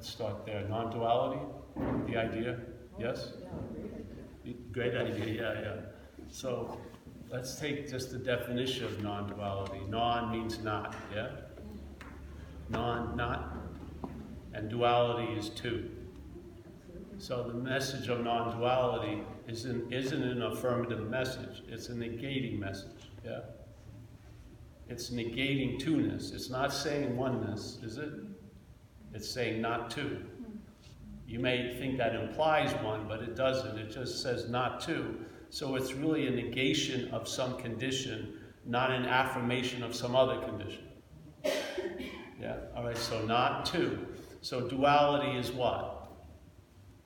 Let's start there. Non-duality, the idea, yes? Great idea, yeah. So let's take just the definition of non-duality. Non means not, yeah? Non, not, and duality is two. So the message of non-duality isn't an affirmative message, it's a negating message, yeah? It's negating two-ness. It's not saying oneness, is it? It's saying not two. You may think that implies one, but it doesn't. It just says not two. So it's really a negation of some condition, not an affirmation of some other condition. Yeah, all right, so not two. So duality is what?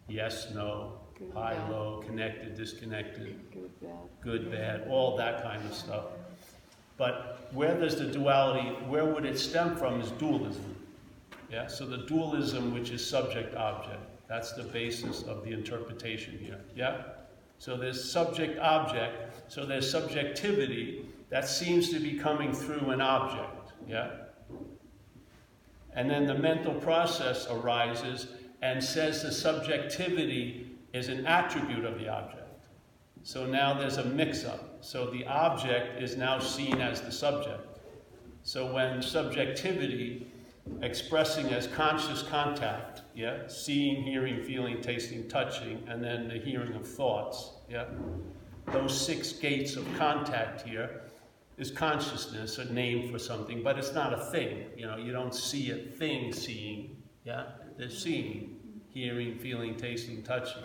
Yes, no, high, low, connected, disconnected, good, bad, all that kind of stuff. But where does the duality, where would it stem from is dualism. Yeah, so the dualism which is subject-object, that's the basis of the interpretation here, yeah? So there's subject-object, so there's subjectivity that seems to be coming through an object, yeah? And then the mental process arises and says the subjectivity is an attribute of the object. So now there's a mix-up. So the object is now seen as the subject. So when subjectivity expressing as conscious contact, yeah, seeing, hearing, feeling, tasting, touching, and then the hearing of thoughts, yeah, those six gates of contact here is consciousness, a name for something, but it's not a thing, you know, you don't see a thing seeing, yeah, they're seeing, hearing, feeling, tasting, touching.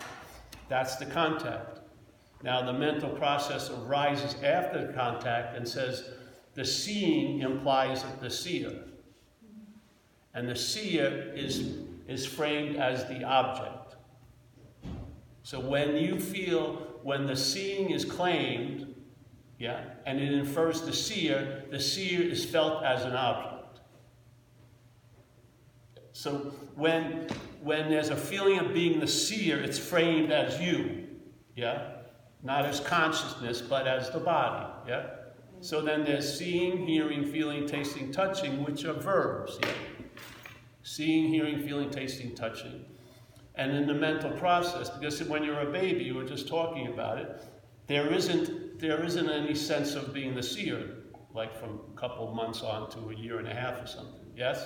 That's the contact. Now the mental process arises after the contact and says the seeing implies the seer. And the seer is framed as the object. So when the seeing is claimed, yeah, and it infers the seer is felt as an object. So when there's a feeling of being the seer, it's framed as you, yeah? Not as consciousness, but as the body, yeah? So then there's seeing, hearing, feeling, tasting, touching, which are verbs, yeah? Seeing, hearing, feeling, tasting, touching. And in the mental process, because when you're a baby, you were just talking about it, there isn't any sense of being the seer, like from a couple months on to a year and a half or something, yes?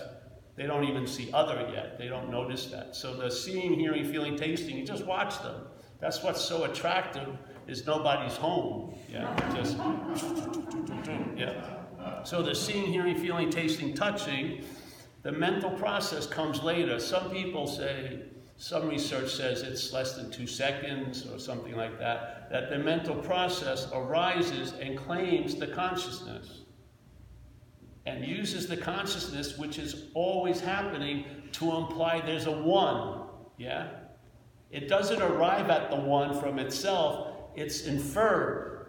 They don't even see other yet, they don't notice that. So the seeing, hearing, feeling, tasting, you just watch them. That's what's so attractive, is nobody's home, yeah? Just, yeah. So the seeing, hearing, feeling, tasting, touching, the mental process comes later. Some people say, some research says it's less than 2 seconds or something like that, that the mental process arises and claims the consciousness and uses the consciousness, which is always happening, to imply there's a one, yeah? It doesn't arrive at the one from itself, it's inferred.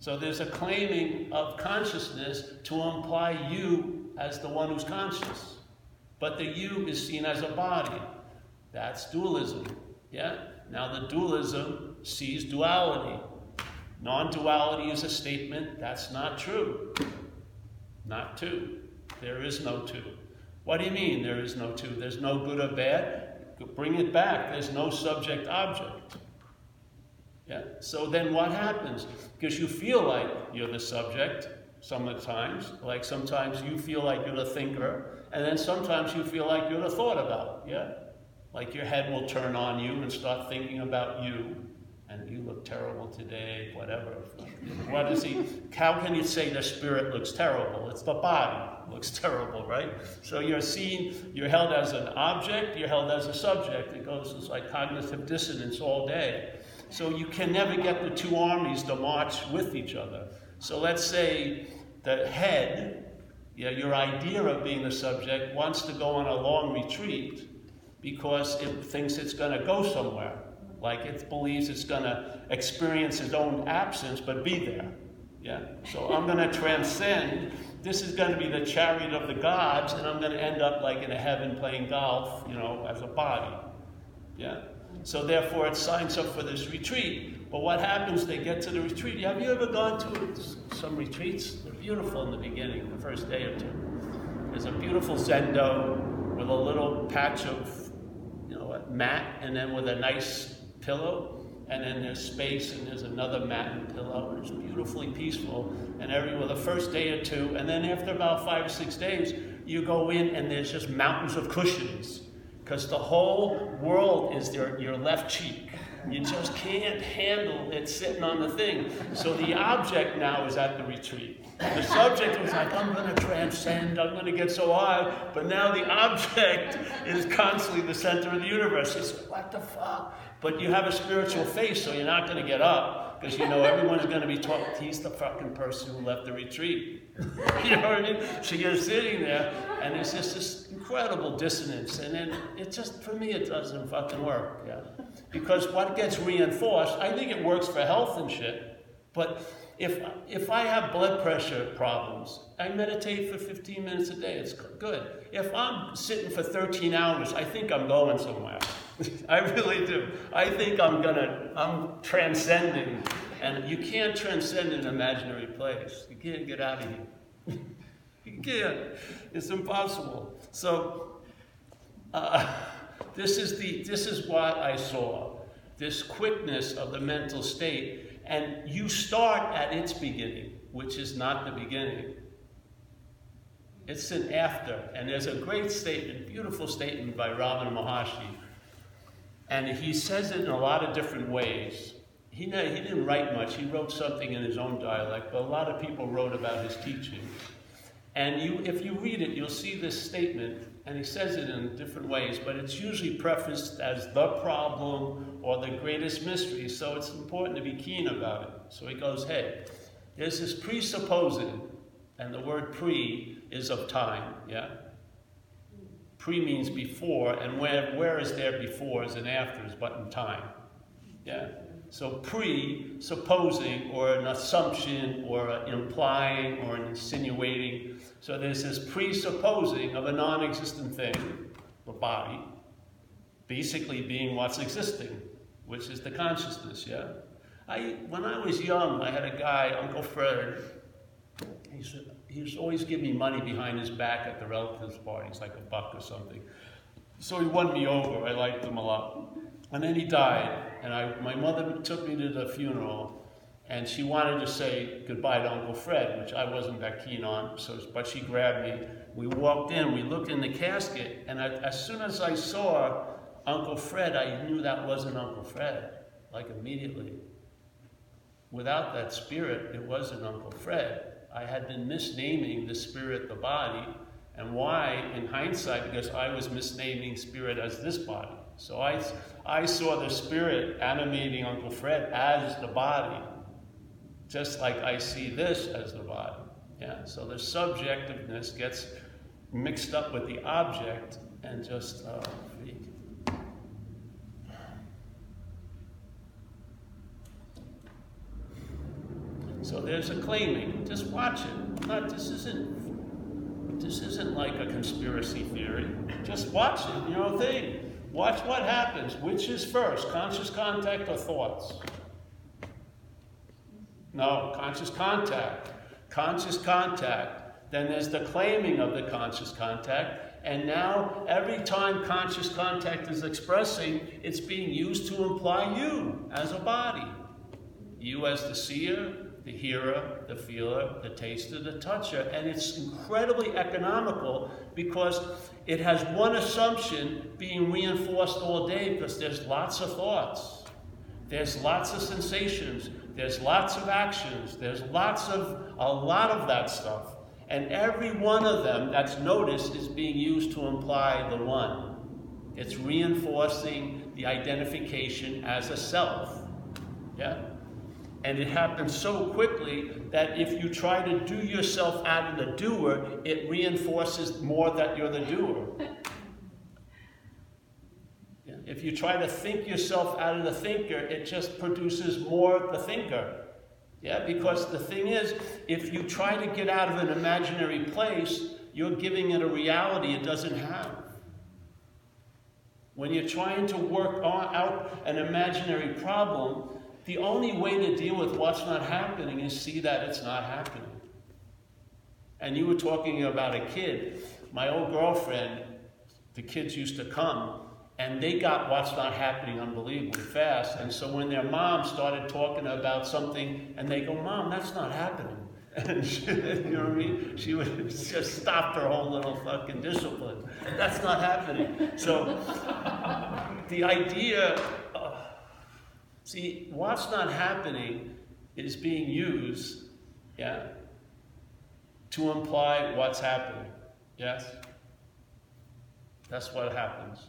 So there's a claiming of consciousness to imply you as the one who's conscious. But the you is seen as a body. That's dualism, yeah? Now the dualism sees duality. Non-duality is a statement that's not true. Not two. There is no two. What do you mean there is no two? There's no good or bad? Bring it back. There's no subject-object. Yeah? So then what happens? Because you feel like you're the subject some of the times. Like sometimes you feel like you're the thinker. And then sometimes you feel like you're the thought about, yeah? Like your head will turn on you and start thinking about you. And you look terrible today, whatever. What is he? How can you say the spirit looks terrible? It's the body looks terrible, right? So you're seen, you're held as an object, you're held as a subject. It goes, it's like cognitive dissonance all day. So you can never get the two armies to march with each other. So let's say the head, yeah, your idea of being the subject wants to go on a long retreat because it thinks it's going to go somewhere. Like it believes it's going to experience its own absence, but be there. Yeah. So I'm going to transcend. This is going to be the chariot of the gods, and I'm going to end up like in a heaven playing golf, you know, as a body. Yeah. So therefore, it signs up for this retreat. But what happens? They get to the retreat. Have you ever gone to some retreats? They're beautiful in the beginning, the first day or two. There's a beautiful zendo with a little patch of mat and then with a nice pillow, and then there's space and there's another mat and pillow, and it's beautifully peaceful. And every, well, the first day or two, and then after about 5 or 6 days, you go in and there's just mountains of cushions, because the whole world is your left cheek. You just can't handle it sitting on the thing. So the object now is at the retreat. The subject was like, I'm going to transcend, I'm going to get so high. But now the object is constantly the center of the universe. It's like, what the fuck? But you have a spiritual face, so you're not going to get up, because you know everyone's going to be talking, he's the fucking person who left the retreat. You know what I mean? So you're sitting there, and it's just this incredible dissonance. And then it just, for me, it doesn't fucking work. Yeah. Because what gets reinforced, I think it works for health and shit, but if I have blood pressure problems, I meditate for 15 minutes a day, it's good. If I'm sitting for 13 hours, I think I'm going somewhere. I really do. I think I'm transcending. And you can't transcend an imaginary place. You can't get out of here. You can't. It's impossible. So, This is what I saw, this quickness of the mental state, and you start at its beginning, which is not the beginning. It's an after, and there's a great statement, beautiful statement by Ramana Maharshi, and he says it in a lot of different ways. He didn't write much, he wrote something in his own dialect, but a lot of people wrote about his teaching. And if you read it, you'll see this statement, and he says it in different ways, but it's usually prefaced as the problem or the greatest mystery, so it's important to be keen about it. So he goes, hey, there's this presupposing, and the word pre is of time, yeah? Pre means before, and where is there before is an after, is but in time, yeah? So presupposing, or an assumption, or an implying, or an insinuating. So there's this presupposing of a non-existent thing, the body, basically being what's existing, which is the consciousness, yeah? When I was young, I had a guy, Uncle Fred, he used to always give me money behind his back at the relatives' parties, like $1 or something. So he won me over, I liked him a lot. And then he died, and my mother took me to the funeral, and she wanted to say goodbye to Uncle Fred, which I wasn't that keen on, but she grabbed me. We walked in, we looked in the casket, and as soon as I saw Uncle Fred, I knew that wasn't Uncle Fred, like immediately. Without that spirit, it wasn't Uncle Fred. I had been misnaming the spirit, the body, and why, in hindsight, because I was misnaming spirit as this body. So I saw the spirit animating Uncle Fred as the body, just like I see this as the body. Yeah. So the subjectiveness gets mixed up with the object and just freak. So there's a claiming. Just watch it. This isn't like a conspiracy theory. Just watch it. Your own thing. Watch what happens. Which is first, conscious contact or thoughts? No, conscious contact. Conscious contact. Then there's the claiming of the conscious contact. And now, every time conscious contact is expressing, it's being used to imply you as a body. You as the seer, the hearer, the feeler, the taster, the toucher. And it's incredibly economical because it has one assumption being reinforced all day, because there's lots of thoughts, there's lots of sensations, there's lots of actions, there's a lot of that stuff. And every one of them that's noticed is being used to imply the one. It's reinforcing the identification as a self, yeah? And it happens so quickly that if you try to do yourself out of the doer, it reinforces more that you're the doer. Yeah. If you try to think yourself out of the thinker, it just produces more the thinker. Yeah, because the thing is, if you try to get out of an imaginary place, you're giving it a reality it doesn't have. When you're trying to work out an imaginary problem, the only way to deal with what's not happening is see that it's not happening. And you were talking about a kid. My old girlfriend, the kids used to come, And they got what's not happening unbelievably fast. And so when their mom started talking about something, and they go, "Mom, that's not happening." And she, you know what I mean? She would just stop her whole little fucking discipline. That's not happening. So the idea, see, what's not happening is being used, yeah, to imply what's happening. Yes? That's what happens.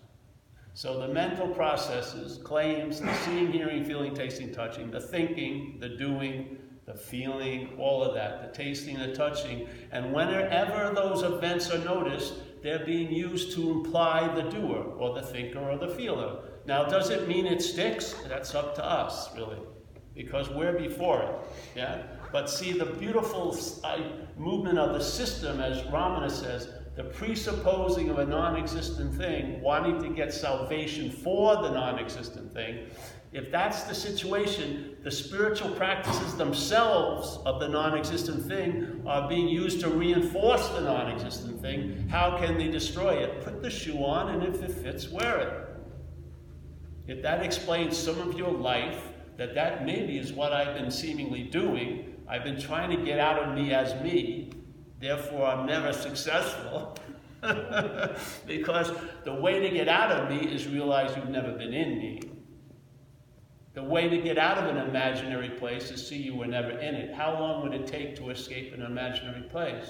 So the mental processes, claims, the seeing, hearing, feeling, tasting, touching, the thinking, the doing, the feeling, all of that, the tasting, the touching. And whenever those events are noticed, they're being used to imply the doer, or the thinker, or the feeler. Now, does it mean it sticks? That's up to us, really, because we're before it. Yeah? But see, the beautiful movement of the system, as Ramana says, the presupposing of a non-existent thing, wanting to get salvation for the non-existent thing, if that's the situation, the spiritual practices themselves of the non-existent thing are being used to reinforce the non-existent thing. How can they destroy it? Put the shoe on, and if it fits, wear it. If that explains some of your life, that maybe is what I've been seemingly doing. I've been trying to get out of me as me. Therefore, I'm never successful, because the way to get out of me is realize you've never been in me. The way to get out of an imaginary place is see you were never in it. How long would it take to escape an imaginary place?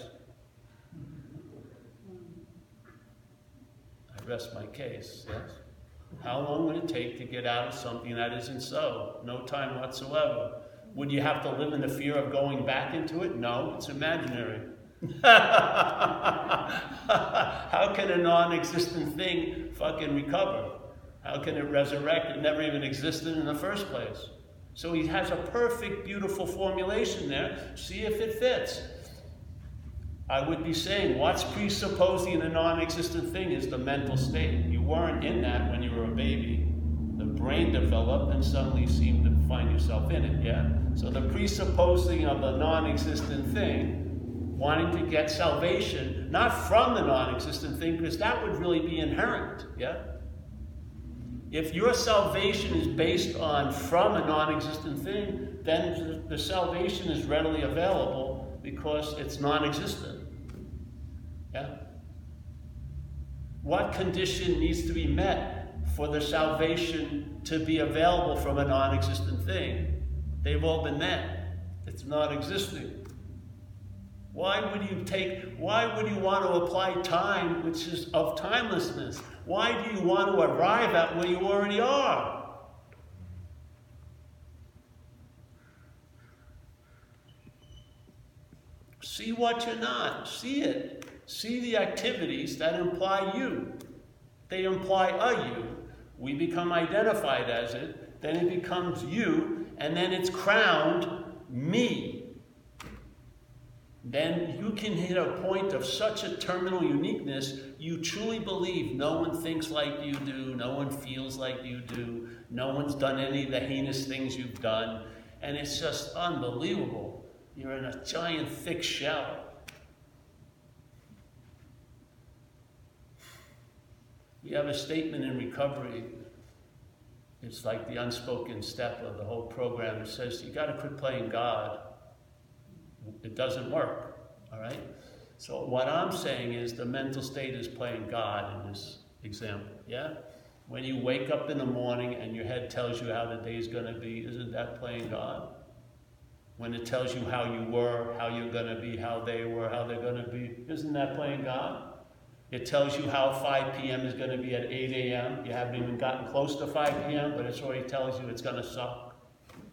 I rest my case, yes? How long would it take to get out of something that isn't so? No time whatsoever. Would you have to live in the fear of going back into it? No, it's imaginary. How can a non-existent thing fucking recover? How can it resurrect? It never even existed in the first place. So he has a perfect, beautiful formulation there. See if it fits. I would be saying, what's presupposing a non-existent thing is the mental state. You weren't in that when you were a baby. The brain developed and suddenly seemed to find yourself in it, yeah? So the presupposing of the non-existent thing, wanting to get salvation, not from the non-existent thing, because that would really be inherent, yeah? If your salvation is based on from a non-existent thing, then the salvation is readily available because it's non-existent, yeah? What condition needs to be met for the salvation to be available from a non-existent thing? They've all been met. It's not existing. Why would you want to apply time, which is of timelessness? Why do you want to arrive at where you already are? See what you're not. See it. See the activities that imply you. They imply a you. We become identified as it. Then it becomes you. And then it's crowned me. Then you can hit a point of such a terminal uniqueness, you truly believe no one thinks like you do, no one feels like you do, no one's done any of the heinous things you've done, and it's just unbelievable. You're in a giant, thick shell. We have a statement in recovery. It's like the unspoken step of the whole program. It says, you gotta quit playing God. It doesn't work, all right? So what I'm saying is the mental state is playing God in this example, yeah? When you wake up in the morning and your head tells you how the day's gonna be, isn't that playing God? When it tells you how you were, how you're gonna be, how they were, how they're gonna be, isn't that playing God? It tells you how 5 p.m. is gonna be at 8 a.m. You haven't even gotten close to 5 p.m., but it already tells you it's gonna suck,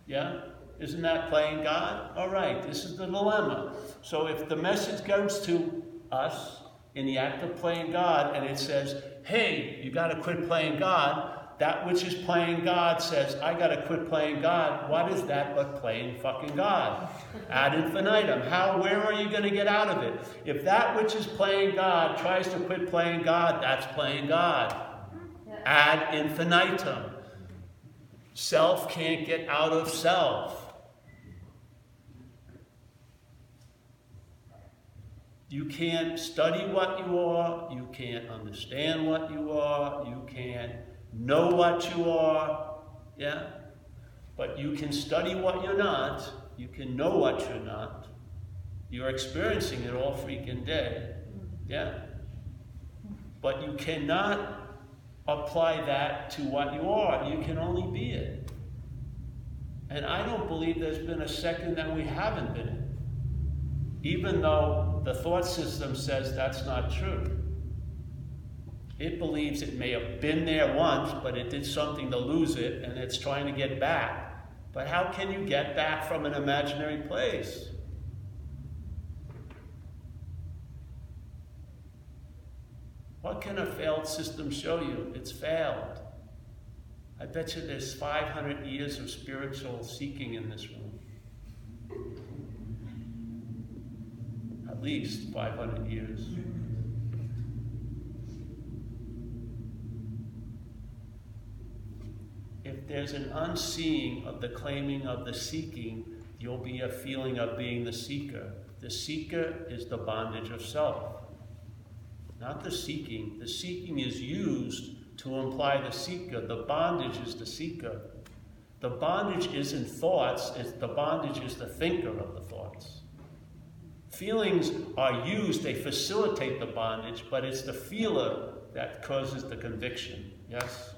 yeah? Isn't that playing God? All right, this is the dilemma. So if the message comes to us in the act of playing God and it says, hey, you gotta quit playing God, that which is playing God says, I gotta quit playing God. What is that but playing fucking God? Ad infinitum. Where are you gonna get out of it? If that which is playing God tries to quit playing God, that's playing God. Ad infinitum. Self can't get out of self. You can't study what you are, you can't understand what you are, you can't know what you are, yeah? But you can study what you're not, you can know what you're not, you're experiencing it all freaking day, yeah? But you cannot apply that to what you are, you can only be it. And I don't believe there's been a second that we haven't been in, even though the thought system says that's not true. It believes it may have been there once, but it did something to lose it, and it's trying to get back. But how can you get back from an imaginary place? What can a failed system show you? It's failed. I bet you there's 500 years of spiritual seeking in this room. At least 500 years. If there's an unseeing of the claiming of the seeking, you'll be a feeling of being the seeker. The seeker is the bondage of self, not the seeking. The seeking is used to imply the seeker. The bondage is the seeker. The bondage isn't thoughts, the bondage is the thinker of the thoughts. Feelings are used, they facilitate the bondage, but it's the feeler that causes the conviction, yes?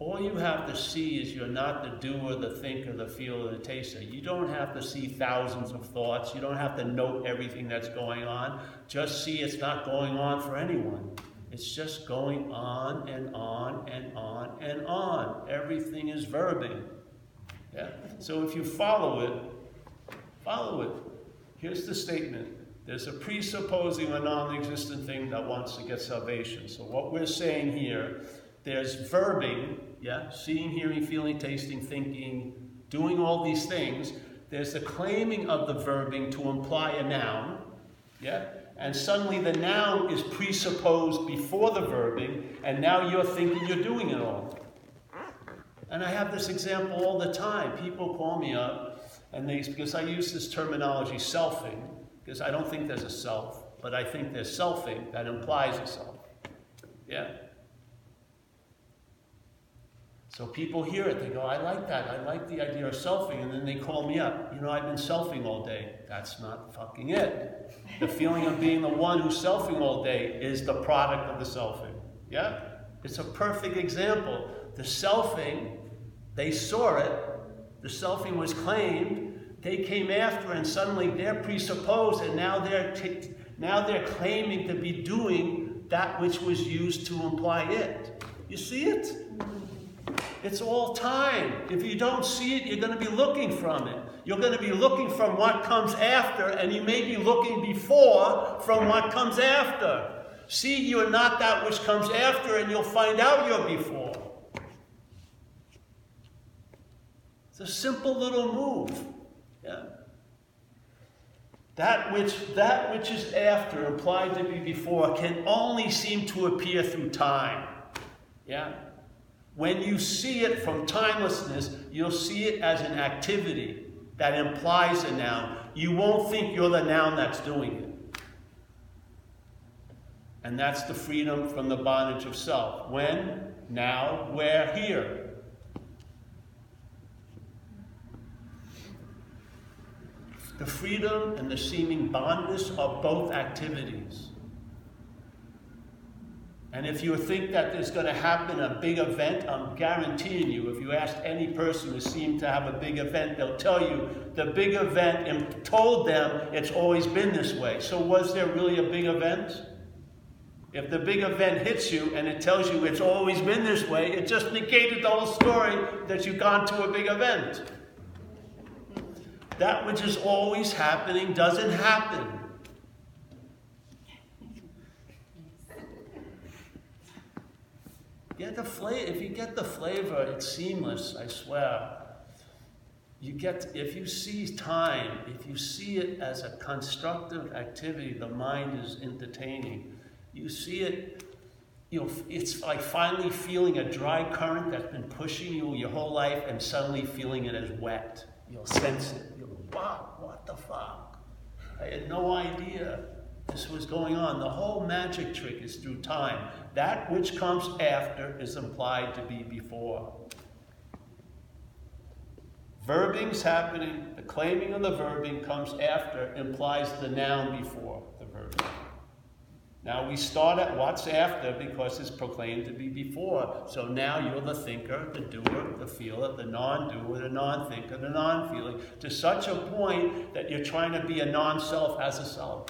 All you have to see is you're not the doer, the thinker, the feeler, the taster. You don't have to see thousands of thoughts. You don't have to note everything that's going on. Just see it's not going on for anyone. It's just going on and on and on and on. Everything is verbing. Yeah? So if you follow it. Here's the statement. There's a presupposing a non-existent thing that wants to get salvation. So what we're saying here, there's verbing, yeah, seeing, hearing, feeling, tasting, thinking, doing all these things. There's the claiming of the verbing to imply a noun, yeah, and suddenly the noun is presupposed before the verbing, and now you're thinking you're doing it all. And I have this example all the time. People call me up, and because I use this terminology, selfing, because I don't think there's a self, but I think there's selfing that implies a self, yeah. So people hear it, they go, I like that, I like the idea of selfing, and then they call me up. You know, I've been selfing all day. That's not fucking it. The feeling of being the one who's selfing all day is the product of the selfing, yeah? It's a perfect example. The selfing, they saw it, the selfing was claimed, they came after, and suddenly they're presupposed, and now they're claiming to be doing that which was used to imply it. You see it? It's all time. If you don't see it, you're going to be looking from it. You're going to be looking from what comes after, and you may be looking before from what comes after. See, you're not that which comes after, and you'll find out you're before. It's a simple little move. Yeah. That which is after, implied to be before, can only seem to appear through time. Yeah. When you see it from timelessness, you'll see it as an activity that implies a noun. You won't think you're the noun that's doing it. And that's the freedom from the bondage of self. When, now, where, here. The freedom and the seeming bondness are both activities. And if you think that there's going to happen a big event, I'm guaranteeing you, if you ask any person who seemed to have a big event, they'll tell you the big event told them it's always been this way. So was there really a big event? If the big event hits you and it tells you it's always been this way, it just negated the whole story that you've gone to a big event. That which is always happening doesn't happen. Get the flavor. If you get the flavor, it's seamless, I swear. If you see time, if you see it as a constructive activity, the mind is entertaining. You see it, you know, it's like finally feeling a dry current that's been pushing you your whole life and suddenly feeling it as wet. You'll sense it. You'll go, wow, what the fuck? I had no idea. This was going on. The whole magic trick is through time. That which comes after is implied to be before. Verbing's happening, the claiming of the verbing comes after, implies the noun before the verbing. Now we start at what's after because it's proclaimed to be before. So now you're the thinker, the doer, the feeler, the non-doer, the non-thinker, the non-feeling, to such a point that you're trying to be a non-self as a self.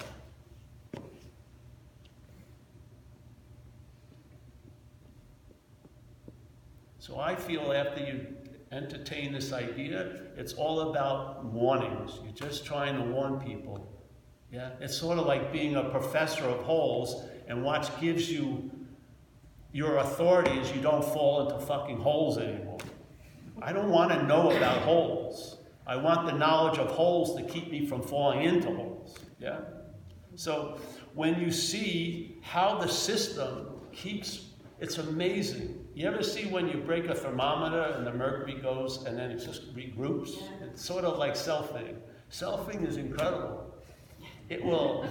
So I feel after you entertain this idea, it's all about warnings. You're just trying to warn people. Yeah, it's sort of like being a professor of holes, and what gives you your authority is you don't fall into fucking holes anymore. I don't want to know about holes. I want the knowledge of holes to keep me from falling into holes. Yeah. So when you see how the system keeps, it's amazing. You ever see when you break a thermometer and the mercury goes and then it just regroups? It's sort of like selfing. Selfing is incredible. It will,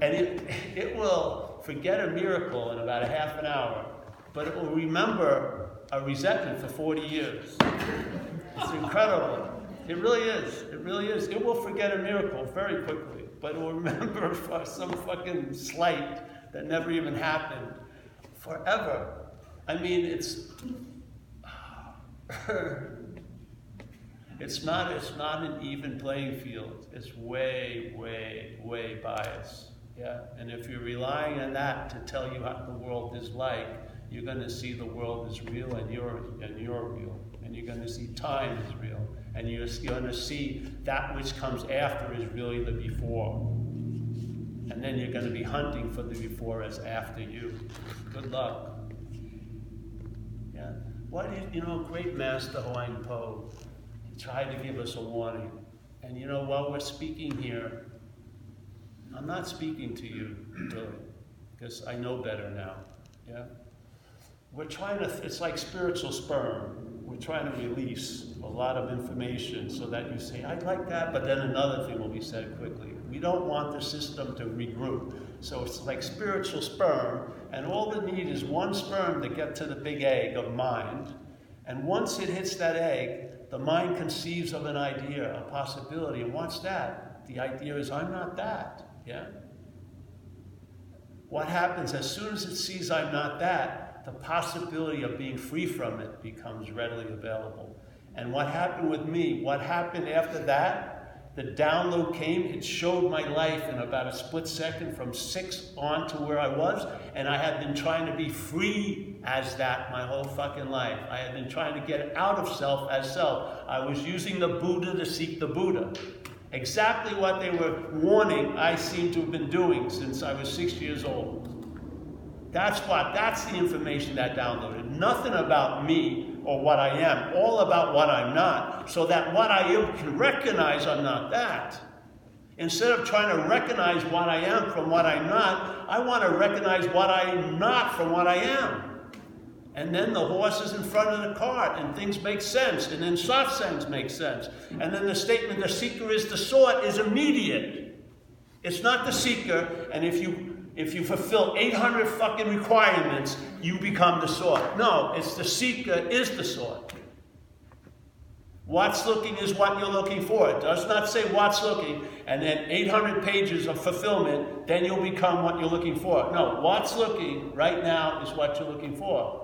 and it will forget a miracle in about a half an hour, but it will remember a resentment for 40 years. It's incredible. It really is. It really is. It will forget a miracle very quickly, but it will remember for some fucking slight that never even happened forever. I mean, It's not an even playing field. It's way, way, way biased. Yeah? And if you're relying on that to tell you what the world is like, you're going to see the world is real and you're real. And you're going to see time is real. And you're going to see that which comes after is really the before. And then you're going to be hunting for the before as after you. Good luck. Yeah? Great master Huang Po tried to give us a warning. And while we're speaking here, I'm not speaking to you, really, because I know better now, yeah? We're trying to, it's like spiritual sperm. We're trying to release a lot of information so that you say, I'd like that, but then another thing will be said quickly. We don't want the system to regroup. So it's like spiritual sperm, and all the need is one sperm to get to the big egg of mind. And once it hits that egg, the mind conceives of an idea, a possibility, and what's that? The idea is, I'm not that, yeah? What happens as soon as it sees I'm not that, the possibility of being free from it becomes readily available. And what happened with me, what happened after that, the download came, it showed my life in about a split second from 6 on to where I was, and I had been trying to be free as that my whole fucking life. I had been trying to get out of self as self. I was using the Buddha to seek the Buddha. Exactly what they were warning I seem to have been doing since I was 6 years old. That's the information that downloaded. Nothing about me or what I am, all about what I'm not, so that what I am can recognize I'm not that. Instead of trying to recognize what I am from what I'm not, I want to recognize what I'm not from what I am. And then the horse is in front of the cart, and things make sense, and then satsang makes sense. And then the statement, the seeker is the sought, is immediate. It's not the seeker, and if you fulfill 800 fucking requirements, you become the sought. No, it's the seeker is the sought. What's looking is what you're looking for. It does not say what's looking, and then 800 pages of fulfillment, then you'll become what you're looking for. No, what's looking right now is what you're looking for.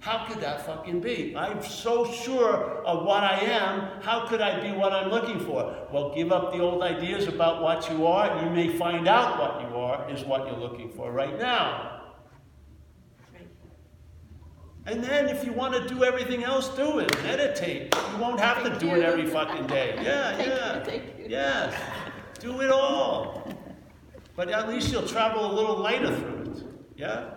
How could that fucking be? I'm so sure of what I am, how could I be what I'm looking for? Well, give up the old ideas about what you are, you may find out what you are is what you're looking for right now. And then if you want to do everything else, do it. Meditate. You won't have to do it every fucking day. Yeah. Yes. Do it all. But at least you'll travel a little lighter through it. Yeah?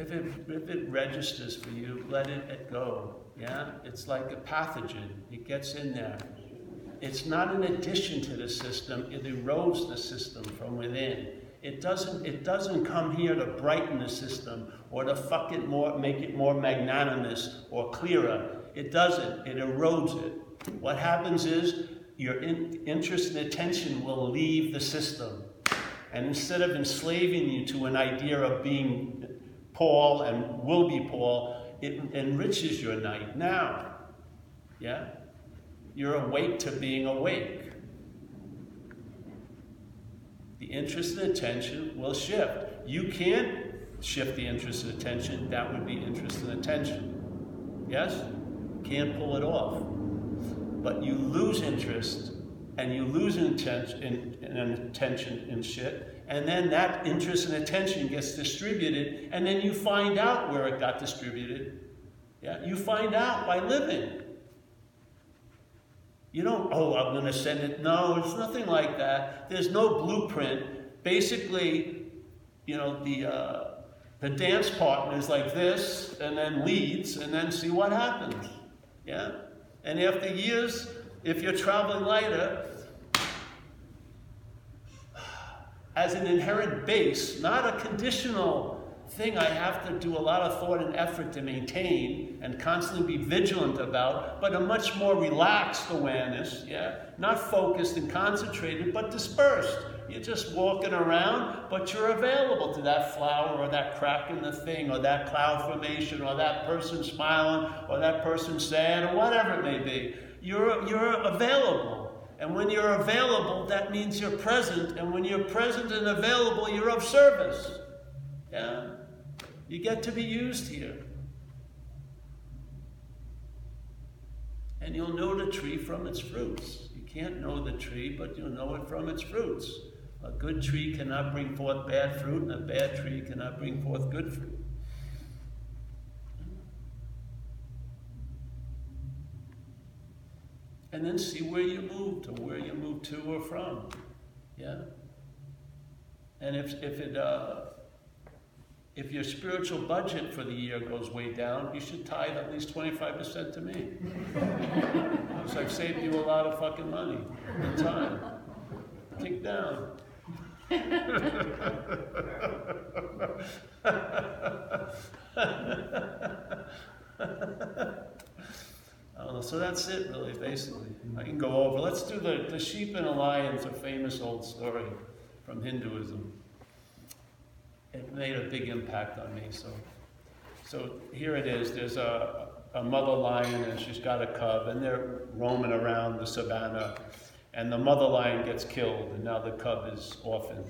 If it registers for you, let it go. Yeah? It's like a pathogen. It gets in there. It's not an addition to the system. It erodes the system from within. It doesn't come here to brighten the system or to make it more magnanimous or clearer. It doesn't. It erodes it. What happens is your interest and attention will leave the system. And instead of enslaving you to an idea of being Paul and will be Paul, it enriches your night now. Yeah? You're awake to being awake. The interest and attention will shift. You can't shift the interest and attention. That would be interest and attention. Yes? Can't pull it off. But you lose interest and you lose attention in shit, and then that interest and attention gets distributed, and then you find out where it got distributed. Yeah? You find out by living. You don't, oh, I'm going to send it. No, it's nothing like that. There's no blueprint. Basically, you know, the dance partner is like this, and then leads, and then see what happens. Yeah? And after years, if you're traveling lighter, as an inherent base, not a conditional thing I have to do a lot of thought and effort to maintain and constantly be vigilant about, but a much more relaxed awareness, yeah? Not focused and concentrated, but dispersed. You're just walking around, but you're available to that flower or that crack in the thing or that cloud formation or that person smiling or that person sad or whatever it may be. You're available. And when you're available, that means you're present. And when you're present and available, you're of service. Yeah? You get to be used here. And you'll know the tree from its fruits. You can't know the tree, but you'll know it from its fruits. A good tree cannot bring forth bad fruit, and a bad tree cannot bring forth good fruit. And then see where you moved, or where you moved to or from. Yeah? And if your spiritual budget for the year goes way down, you should tithe at least 25% to me. Because I've saved you a lot of fucking money and time. Kick down. I don't know. So that's it, really, basically. I can go over. Let's do the sheep and the lions, a famous old story from Hinduism. It made a big impact on me. So here it is. There's a mother lion, and she's got a cub, and they're roaming around the savannah, and the mother lion gets killed, and now the cub is orphaned.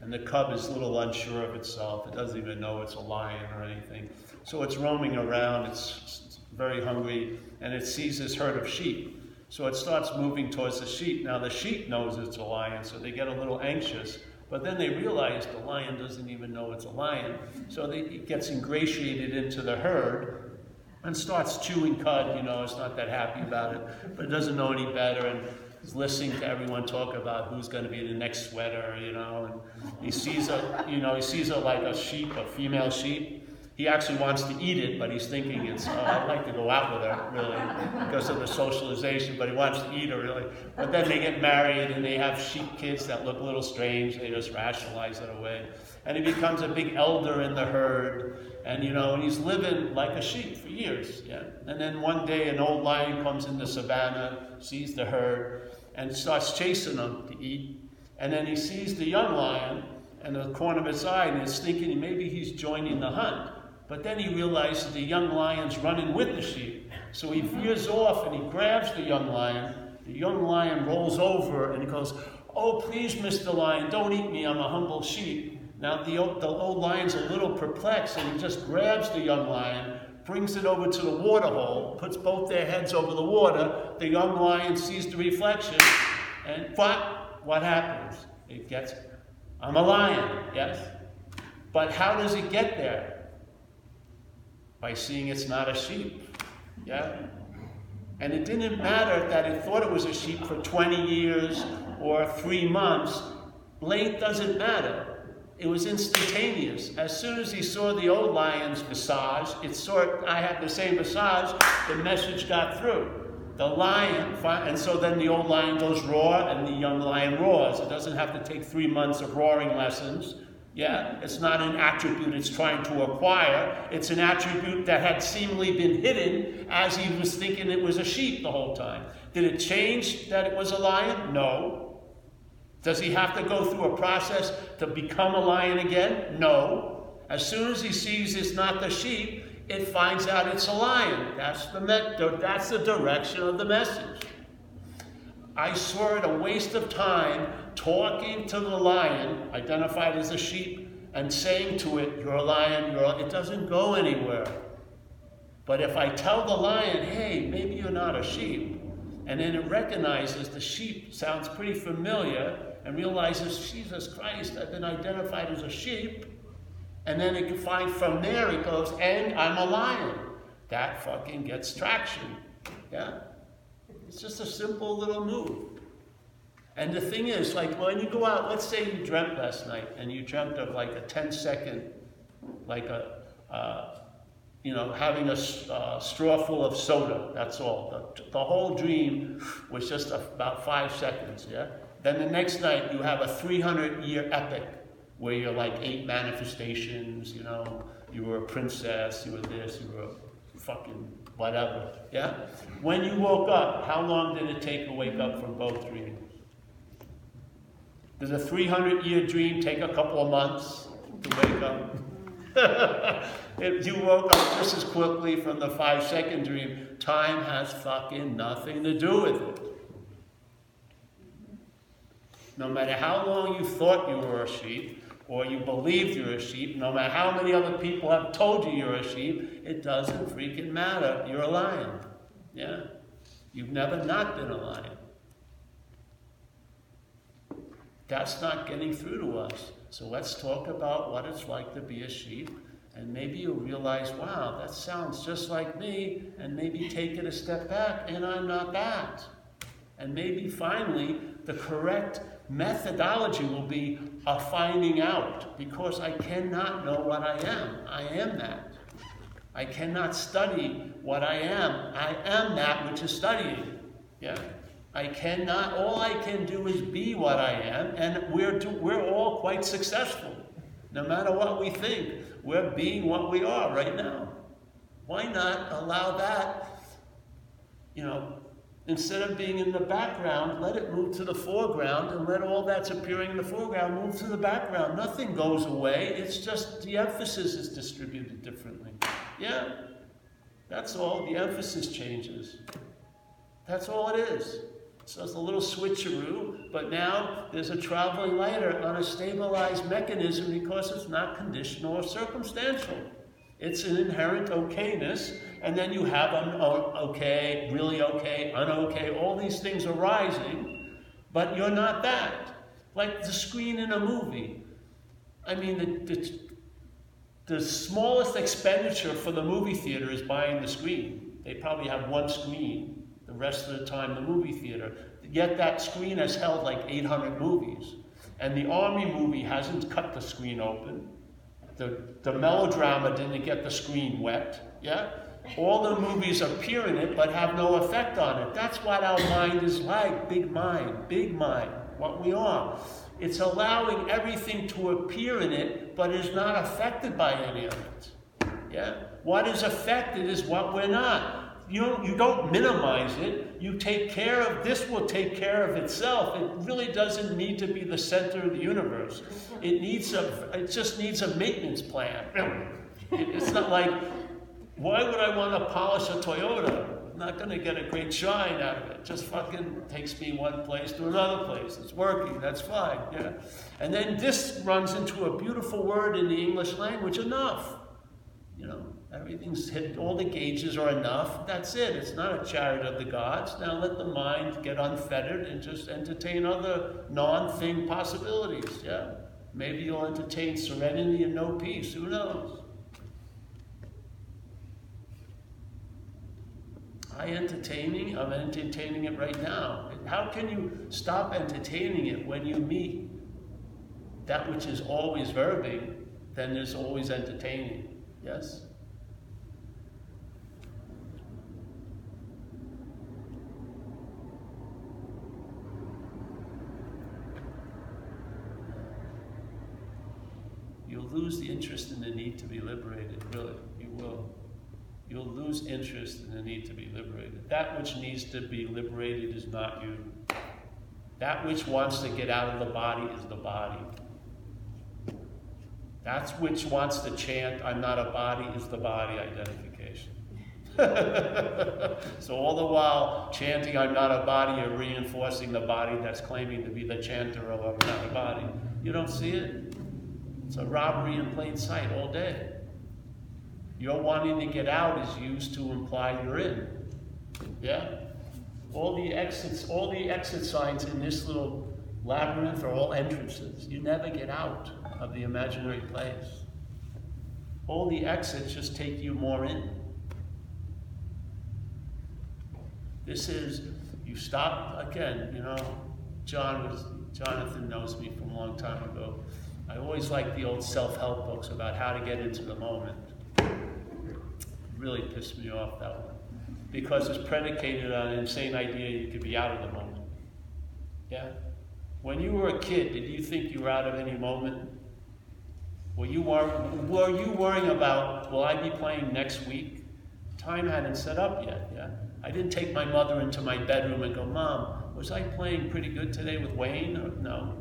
And the cub is a little unsure of itself. It doesn't even know it's a lion or anything. So it's roaming around. It's very hungry, and it sees this herd of sheep. So it starts moving towards the sheep. Now the sheep knows it's a lion, so they get a little anxious. But then they realize the lion doesn't even know it's a lion. So it gets ingratiated into the herd and starts chewing cud. You know, it's not that happy about it, but it doesn't know any better. And is listening to everyone talk about who's going to be the next sweater, you know. And he sees her like a sheep, a female sheep. He actually wants to eat it, but he's thinking it's, oh, I'd like to go out with her, really, because of the socialization, but he wants to eat her, really. But then they get married, and they have sheep kids that look a little strange. They just rationalize it away. And he becomes a big elder in the herd, and, you know, and he's living like a sheep for years, yeah? And then one day, an old lion comes into savannah, sees the herd, and starts chasing them to eat. And then he sees the young lion in the corner of his eye, and he's thinking maybe he's joining the hunt. But then he realizes the young lion's running with the sheep. So he veers off and he grabs the young lion. The young lion rolls over and he goes, oh, please, Mr. Lion, don't eat me. I'm a humble sheep. Now the old lion's a little perplexed, and he just grabs the young lion, brings it over to the water hole, puts both their heads over the water. The young lion sees the reflection, and what happens? It gets, I'm a lion, yes? But how does it get there? By seeing it's not a sheep, yeah? And it didn't matter that it thought it was a sheep for 20 years or 3 months. Late doesn't matter. It was instantaneous. As soon as he saw the old lion's visage, I had the same visage, the message got through. The lion, and so then the old lion goes roar and the young lion roars. It doesn't have to take 3 months of roaring lessons. Yeah, it's not an attribute it's trying to acquire. It's an attribute that had seemingly been hidden as he was thinking it was a sheep the whole time. Did it change that it was a lion? No. Does he have to go through a process to become a lion again? No. As soon as he sees it's not the sheep, it finds out it's a lion. That's the direction of the message. I saw it a waste of time talking to the lion, identified as a sheep, and saying to it, you're a lion, you're a lion. It doesn't go anywhere. But if I tell the lion, hey, maybe you're not a sheep, and then it recognizes the sheep sounds pretty familiar and realizes, Jesus Christ, I've been identified as a sheep, and then it can find from there, it goes, and I'm a lion. That fucking gets traction. Yeah? It's just a simple little move. And the thing is, like when you go out, let's say you dreamt last night and you dreamt of like a 10-second, like a, having a straw full of soda, that's all. The whole dream was just about 5 seconds, yeah? Then the next night you have a 300-year epic where you're like 8 manifestations, you know, you were a princess, you were this, you were a fucking whatever, yeah? When you woke up, how long did it take to wake up from both dreams? Does a 300-year dream take a couple of months to wake up? If you woke up just as quickly from the 5-second dream, time has fucking nothing to do with it. No matter how long you thought you were a sheep, or you believed you're a sheep, no matter how many other people have told you you're a sheep, it doesn't freaking matter. You're a lion. Yeah? You've never not been a lion. That's not getting through to us. So let's talk about what it's like to be a sheep, and maybe you'll realize, wow, that sounds just like me, and maybe take it a step back, and I'm not that. And maybe finally, the correct methodology will be a finding out, because I cannot know what I am. I am that. I cannot study what I am. I am that which is studying. Yeah. I cannot, all I can do is be what I am, and we're all quite successful. No matter what we think, we're being what we are right now. Why not allow that, instead of being in the background, let it move to the foreground, and let all that's appearing in the foreground move to the background. Nothing goes away, it's just the emphasis is distributed differently. Yeah, that's all, the emphasis changes. That's all it is. So it's a little switcheroo, but now there's a traveling lighter on a stabilized mechanism because it's not conditional or circumstantial. It's an inherent okayness, and then you have an okay, really okay, unokay, all these things are rising, but you're not that. Like the screen in a movie. I mean, the smallest expenditure for the movie theater is buying the screen. They probably have one screen. The rest of the time, the movie theater. Yet that screen has held like 800 movies. And the Army movie hasn't cut the screen open. The melodrama didn't get the screen wet. Yeah? All the movies appear in it, but have no effect on it. That's what our mind is like. Big mind, what we are. It's allowing everything to appear in it, but is not affected by any of it. Yeah? What is affected is what we're not. You don't minimize it. You take care of, this will take care of itself. It really doesn't need to be the center of the universe. It just needs a maintenance plan. It's not like, why would I want to polish a Toyota? I'm not going to get a great shine out of it. It just fucking takes me one place to another place. It's working, that's fine, yeah. And then this runs into a beautiful word in the English language, enough, Everything's hit, all the gauges are enough, that's it. It's not a chariot of the gods. Now let the mind get unfettered and just entertain other non-thing possibilities, yeah? Maybe you'll entertain serenity and no peace, who knows? I'm entertaining it right now. How can you stop entertaining it when you meet that which is always verbing, then there's always entertaining, yes? you'll lose the interest in the need to be liberated, really. You will. You'll lose interest in the need to be liberated. That which needs to be liberated is not you. That which wants to get out of the body is the body. That which wants to chant, I'm not a body, is the body identification. So all the while chanting, I'm not a body, you're reinforcing the body that's claiming to be the chanter of I'm not a body. You don't see it. It's a robbery in plain sight all day. Your wanting to get out is used to imply you're in. Yeah? All the exit signs in this little labyrinth are all entrances. You never get out of the imaginary place. All the exits just take you more in. This is, you stop, again, you know, Jonathan knows me from a long time ago. I always liked the old self-help books about how to get into the moment. It really pissed me off, that one. Because it's predicated on an insane idea you could be out of the moment. Yeah? When you were a kid, did you think you were out of any moment? Were you worrying about, will I be playing next week? Time hadn't set up yet, yeah? I didn't take my mother into my bedroom and go, Mom, was I playing pretty good today with Wayne? Or, no.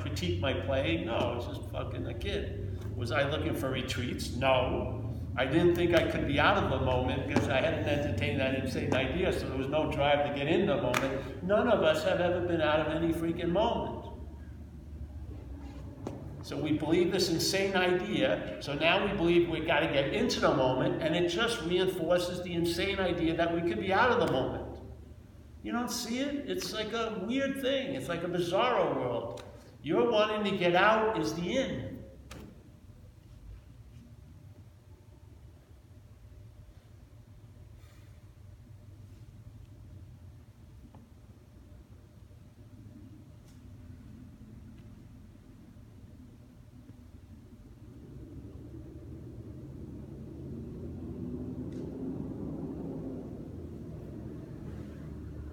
Critique my playing? No, I was just fucking a kid. Was I looking for retreats? No. I didn't think I could be out of the moment because I hadn't entertained that insane idea, so there was no drive to get in the moment. None of us have ever been out of any freaking moment. So we believe this insane idea, so now we believe we've got to get into the moment, and it just reinforces the insane idea that we could be out of the moment. You don't see it? It's like a weird thing. It's like a bizarro world. Your wanting to get out is the in.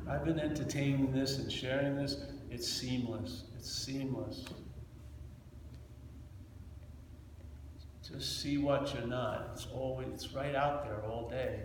I've been entertaining this and sharing this. It's seamless. It's seamless. Just see what you're not. It's right out there all day.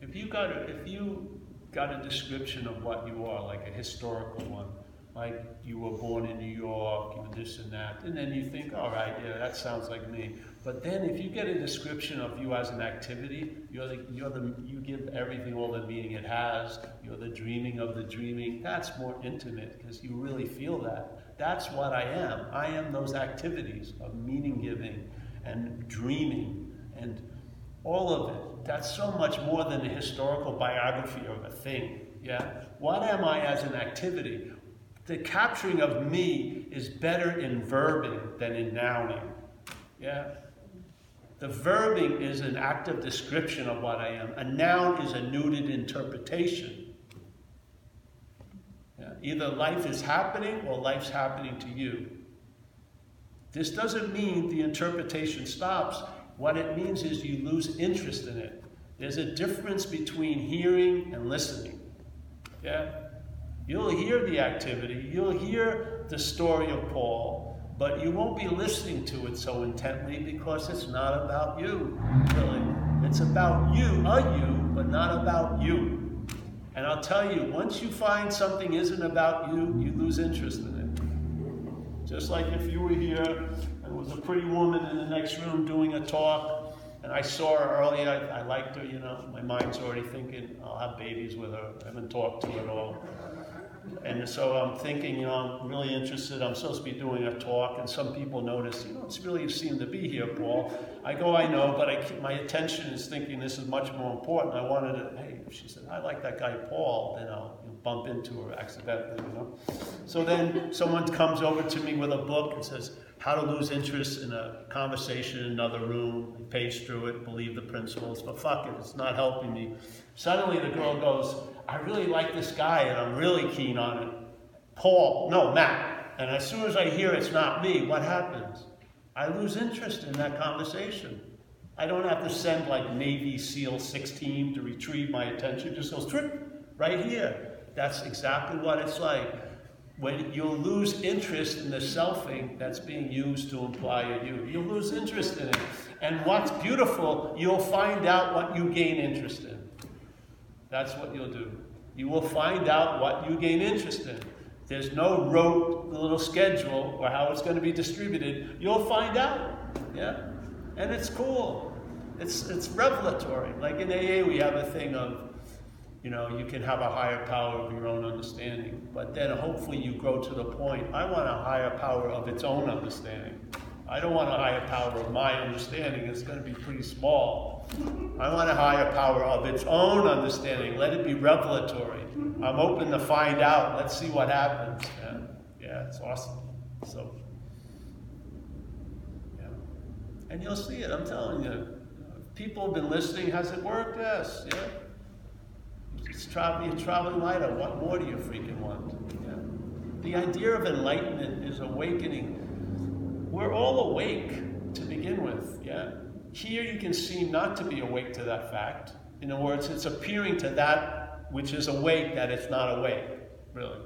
If you got a description of what you are, like a historical one, like you were born in New York, you were this and that, and then you think, all right, yeah, that sounds like me. But then if you get a description of you as an activity, you give everything all the meaning it has. You're the dreaming of the dreaming. That's more intimate because you really feel that. That's what I am. I am those activities of meaning giving and dreaming and all of it. That's so much more than a historical biography of a thing. Yeah? What am I as an activity? The capturing of me is better in verbing than in nouning. Yeah? The verbing is an active description of what I am. A noun is a neutered interpretation. Yeah? Either life is happening or life's happening to you. This doesn't mean the interpretation stops. What it means is you lose interest in it. There's a difference between hearing and listening. Yeah? You'll hear the activity, you'll hear the story of Paul, but you won't be listening to it so intently because it's not about you, really. It's about you, but not about you. And I'll tell you, once you find something isn't about you, you lose interest in it. Just like if you were here and there was a pretty woman in the next room doing a talk, and I saw her earlier, I liked her, you know, my mind's already thinking, I'll have babies with her, I haven't talked to her at all. And so I'm thinking, you know, I'm really interested. I'm supposed to be doing a talk, and some people notice, you don't really seem to be here, Paul. I go, I know, but my attention is thinking this is much more important. I wanted to, hey, she said, I like that guy, Paul. Then I'll bump into her accidentally, you know. So then someone comes over to me with a book and says, How to Lose Interest in a Conversation in Another Room. I page through it, believe the principles, but fuck it, it's not helping me. Suddenly the girl goes, I really like this guy and I'm really keen on it. Matt. And as soon as I hear it's not me, what happens? I lose interest in that conversation. I don't have to send like Navy SEAL 16 to retrieve my attention. It just goes, trip, right here. That's exactly what it's like. when you'll lose interest in the selfing that's being used to imply a you. You'll lose interest in it. And what's beautiful, you'll find out what you gain interest in. That's what you'll do. You will find out what you gain interest in. There's no rote little schedule or how it's going to be distributed. You'll find out, yeah? And it's cool. It's revelatory. Like in AA, we have a thing of, you know, you can have a higher power of your own understanding, but then hopefully you grow to the point, I want a higher power of its own understanding. I don't want a higher power of my understanding. It's going to be pretty small. I want a higher power of its own understanding. Let it be revelatory. I'm open to find out. Let's see what happens. Yeah, it's awesome. So, yeah. And you'll see it, I'm telling you. People have been listening. Has it worked? Yes. Yeah. It's traveling lighter. What more do you freaking want? Yeah. The idea of enlightenment is awakening. We're all awake to begin with, yeah? Here you can seem not to be awake to that fact. In other words, it's appearing to that which is awake that it's not awake, really.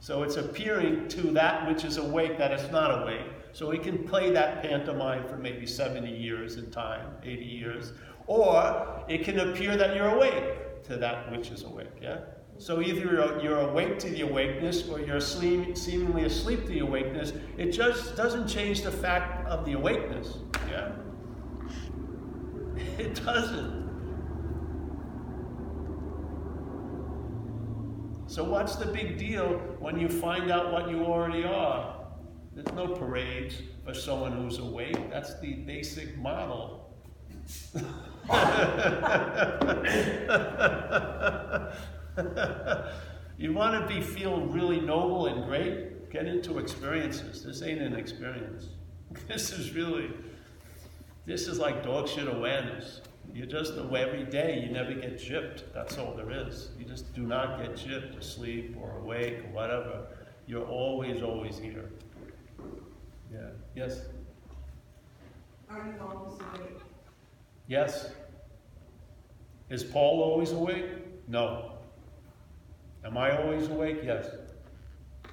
So it's appearing to that which is awake that it's not awake. So we can play that pantomime for maybe 70 years in time, 80 years. Or it can appear that you're awake to that which is awake, yeah? So either you're awake to the awakeness or you're seemingly asleep to the awakeness. It just doesn't change the fact of the awakeness, yeah? It doesn't. So what's the big deal when you find out what you already are? There's no parades for someone who's awake. That's the basic model. You want to feel really noble and great? Get into experiences. This ain't an experience. This is like dog shit awareness. You're just every day, you never get gypped. That's all there is. You just do not get gypped, asleep or awake or whatever. You're always here. Yeah. Yes? Are you always awake? Yes. Is Paul always awake? No. Am I always awake? Yes.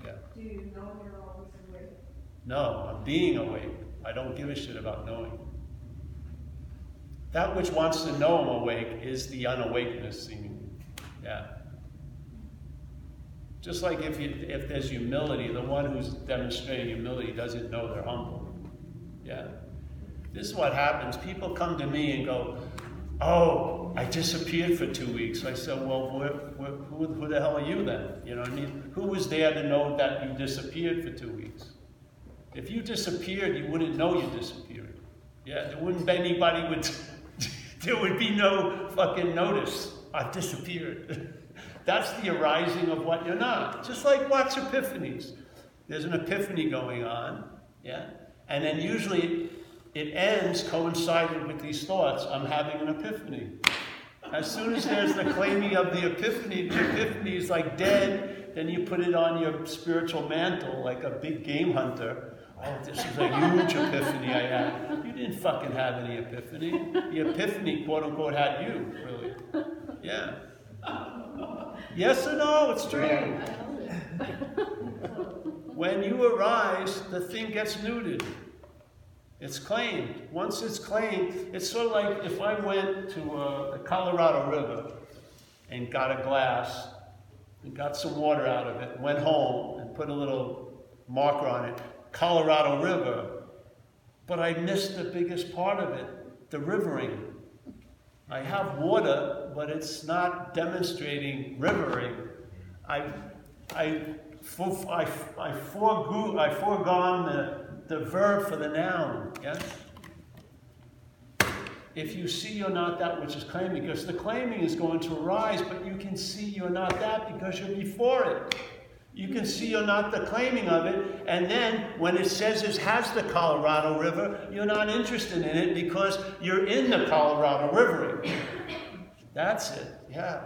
Yeah. Do you know you're always awake? No, I'm being awake. I don't give a shit about knowing. That which wants to know I'm awake is the unawakeness seemingly. Yeah. Just like if there's humility, the one who's demonstrating humility doesn't know they're humble. Yeah. This is what happens. People come to me and go, "Oh, I disappeared for 2 weeks." So I said, "Well, who the hell are you then? You know what I mean? Who was there to know that you disappeared for 2 weeks? If you disappeared, you wouldn't know you disappeared. Yeah, there wouldn't be anybody there would be no fucking notice. I've disappeared." That's the arising of what you're not. Just like watch epiphanies. There's an epiphany going on, yeah, and then usually it ends coincided with these thoughts, I'm having an epiphany. As soon as there's the claiming of the epiphany is like dead, then you put it on your spiritual mantle like a big game hunter. Oh, this is a huge epiphany I had. You didn't fucking have any epiphany. The epiphany, quote unquote, had you, really. Yeah. Yes or no, it's true. When you arise, the thing gets neutered. It's claimed. Once it's claimed, it's sort of like if I went to the Colorado River and got a glass and got some water out of it, went home and put a little marker on it, Colorado River, but I missed the biggest part of it, the rivering. I have water, but it's not demonstrating rivering. I foregone the verb for the noun, yeah? If you see you're not that which is claiming, because the claiming is going to arise, but you can see you're not that because you're before it. You can see you're not the claiming of it, and then when it says it has the Colorado River, you're not interested in it because you're in the Colorado River. That's it, yeah.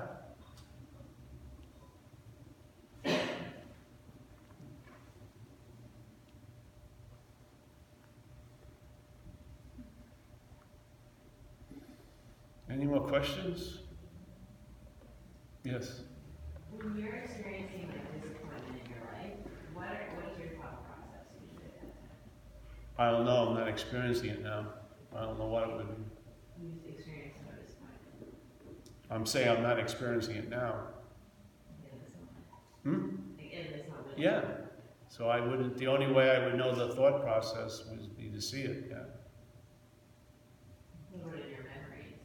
Any more questions? Yes? When you're experiencing at this point in your life, I don't know, I'm not experiencing it now. I don't know what it would be. You just experience it at this point. I'm saying I'm not experiencing it now. Yeah. So I wouldn't, the only way I would know the thought process would be to see it, yeah. What are your memories?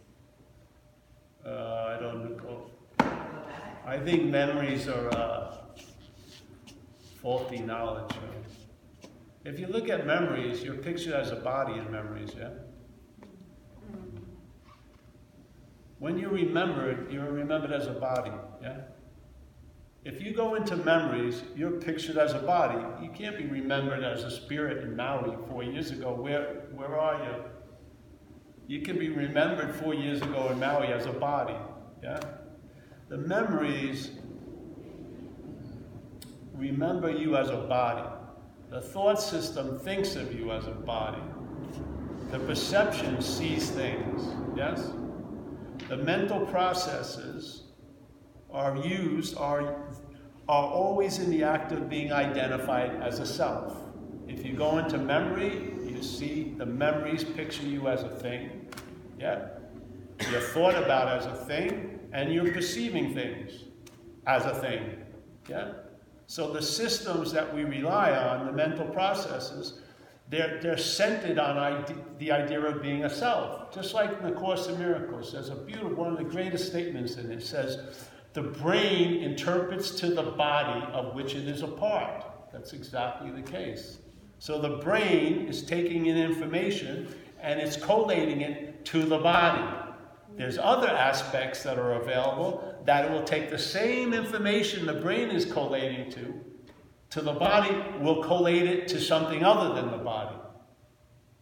I don't recall. I think memories are faulty knowledge. Right? If you look at memories, you're pictured as a body in memories, yeah? Mm-hmm. When you're remembered as a body, yeah? If you go into memories, you're pictured as a body. You can't be remembered as a spirit in Maui 4 years ago. Where are you? You can be remembered 4 years ago in Maui as a body. Yeah? The memories remember you as a body. The thought system thinks of you as a body. The perception sees things. Yes? The mental processes are used, are always in the act of being identified as a self. If you go into memory, you see the memories picture you as a thing. Yeah? You're thought about as a thing, and you're perceiving things as a thing. Yeah? So the systems that we rely on, the mental processes, they're centered on the idea of being a self. Just like in the Course in Miracles, there's a beautiful, one of the greatest statements in it says, the brain interprets to the body of which it is a part. That's exactly the case. So the brain is taking in information and it's collating it to the body. There's other aspects that are available that will take the same information the brain is collating to the body, will collate it to something other than the body.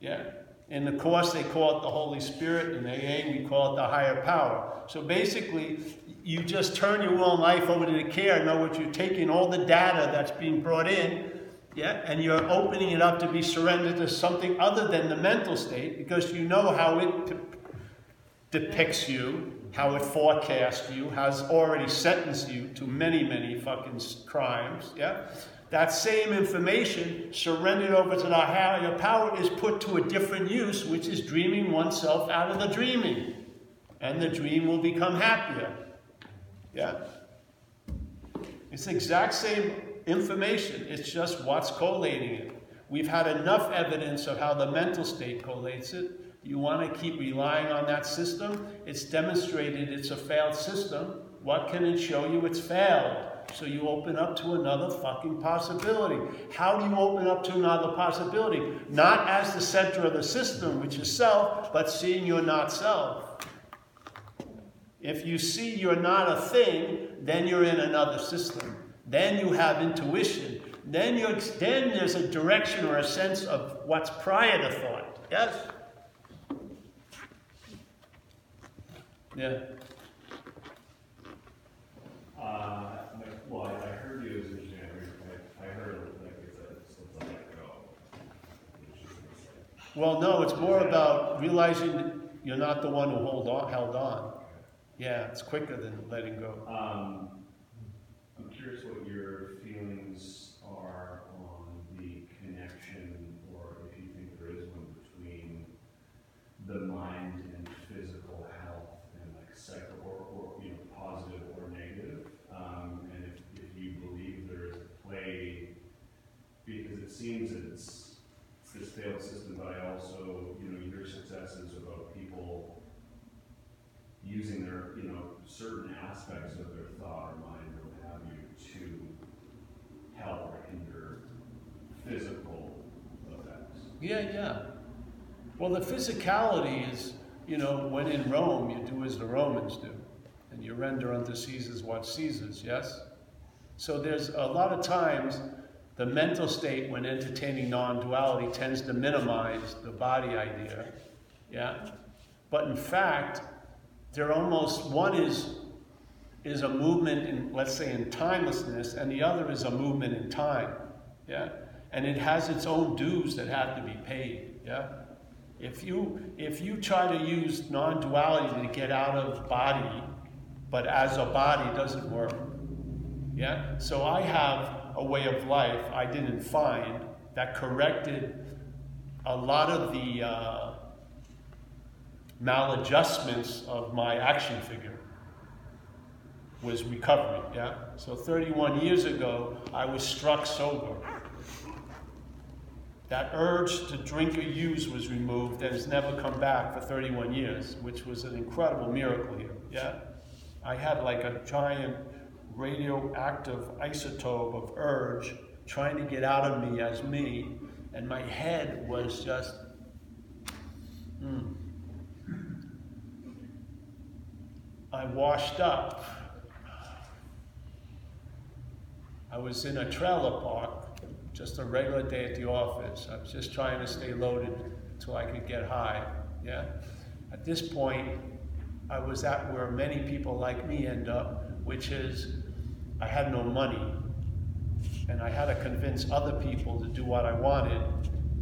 Yeah. In the Course, they call it the Holy Spirit. In AA, we call it the higher power. So basically, you just turn your own life over to the care, know what you're taking, all the data that's being brought in, yeah, and you're opening it up to be surrendered to something other than the mental state, because you know how it depicts you, how it forecasts you, has already sentenced you to many, many fucking crimes, yeah? That same information surrendered over to the higher power is put to a different use, which is dreaming oneself out of the dreaming. And the dream will become happier. Yeah? It's the exact same information, it's just what's collating it. We've had enough evidence of how the mental state collates it. You want to keep relying on that system? It's demonstrated it's a failed system. What can it show you? It's failed. So you open up to another fucking possibility. How do you open up to another possibility? Not as the center of the system, which is self, but seeing you're not self. If you see you're not a thing, then you're in another system. Then you have intuition. Then there's a direction or a sense of what's prior to thought. Yes? Yeah. Well, I heard you as a generic, I heard like it's a let go. Well, no, it's more about realizing that you're not the one who held on. Yeah, it's quicker than letting go. I'm curious what your feelings are on the connection, or if you think there is one, between the mind and physical health, and like psycho or positive or negative. And if you believe there is a play, because it seems that it's this failed system, but I also, your successes about people using their, certain aspects of their thought or mind or what have you to help or hinder physical effects. Yeah. Well, the physicality is, when in Rome, you do as the Romans do, and you render unto Caesar's what Caesar's, yes? So there's a lot of times the mental state, when entertaining non-duality, tends to minimize the body idea, yeah? But in fact, they're almost, one is a movement in, let's say, in timelessness, and the other is a movement in time, yeah? And it has its own dues that have to be paid, yeah? If you try to use non-duality to get out of body, but as a body, doesn't work, yeah? So I have a way of life I didn't find that corrected a lot of the maladjustments of my action figure was recovery, yeah? So 31 years ago, I was struck sober. That urge to drink or use was removed and has never come back for 31 years, which was an incredible miracle here, yeah? I had like a giant radioactive isotope of urge trying to get out of me as me, and my head was just, I washed up. I was in a trailer park, just a regular day at the office. I was just trying to stay loaded until I could get high, yeah? At this point, I was at where many people like me end up, which is, I had no money, and I had to convince other people to do what I wanted,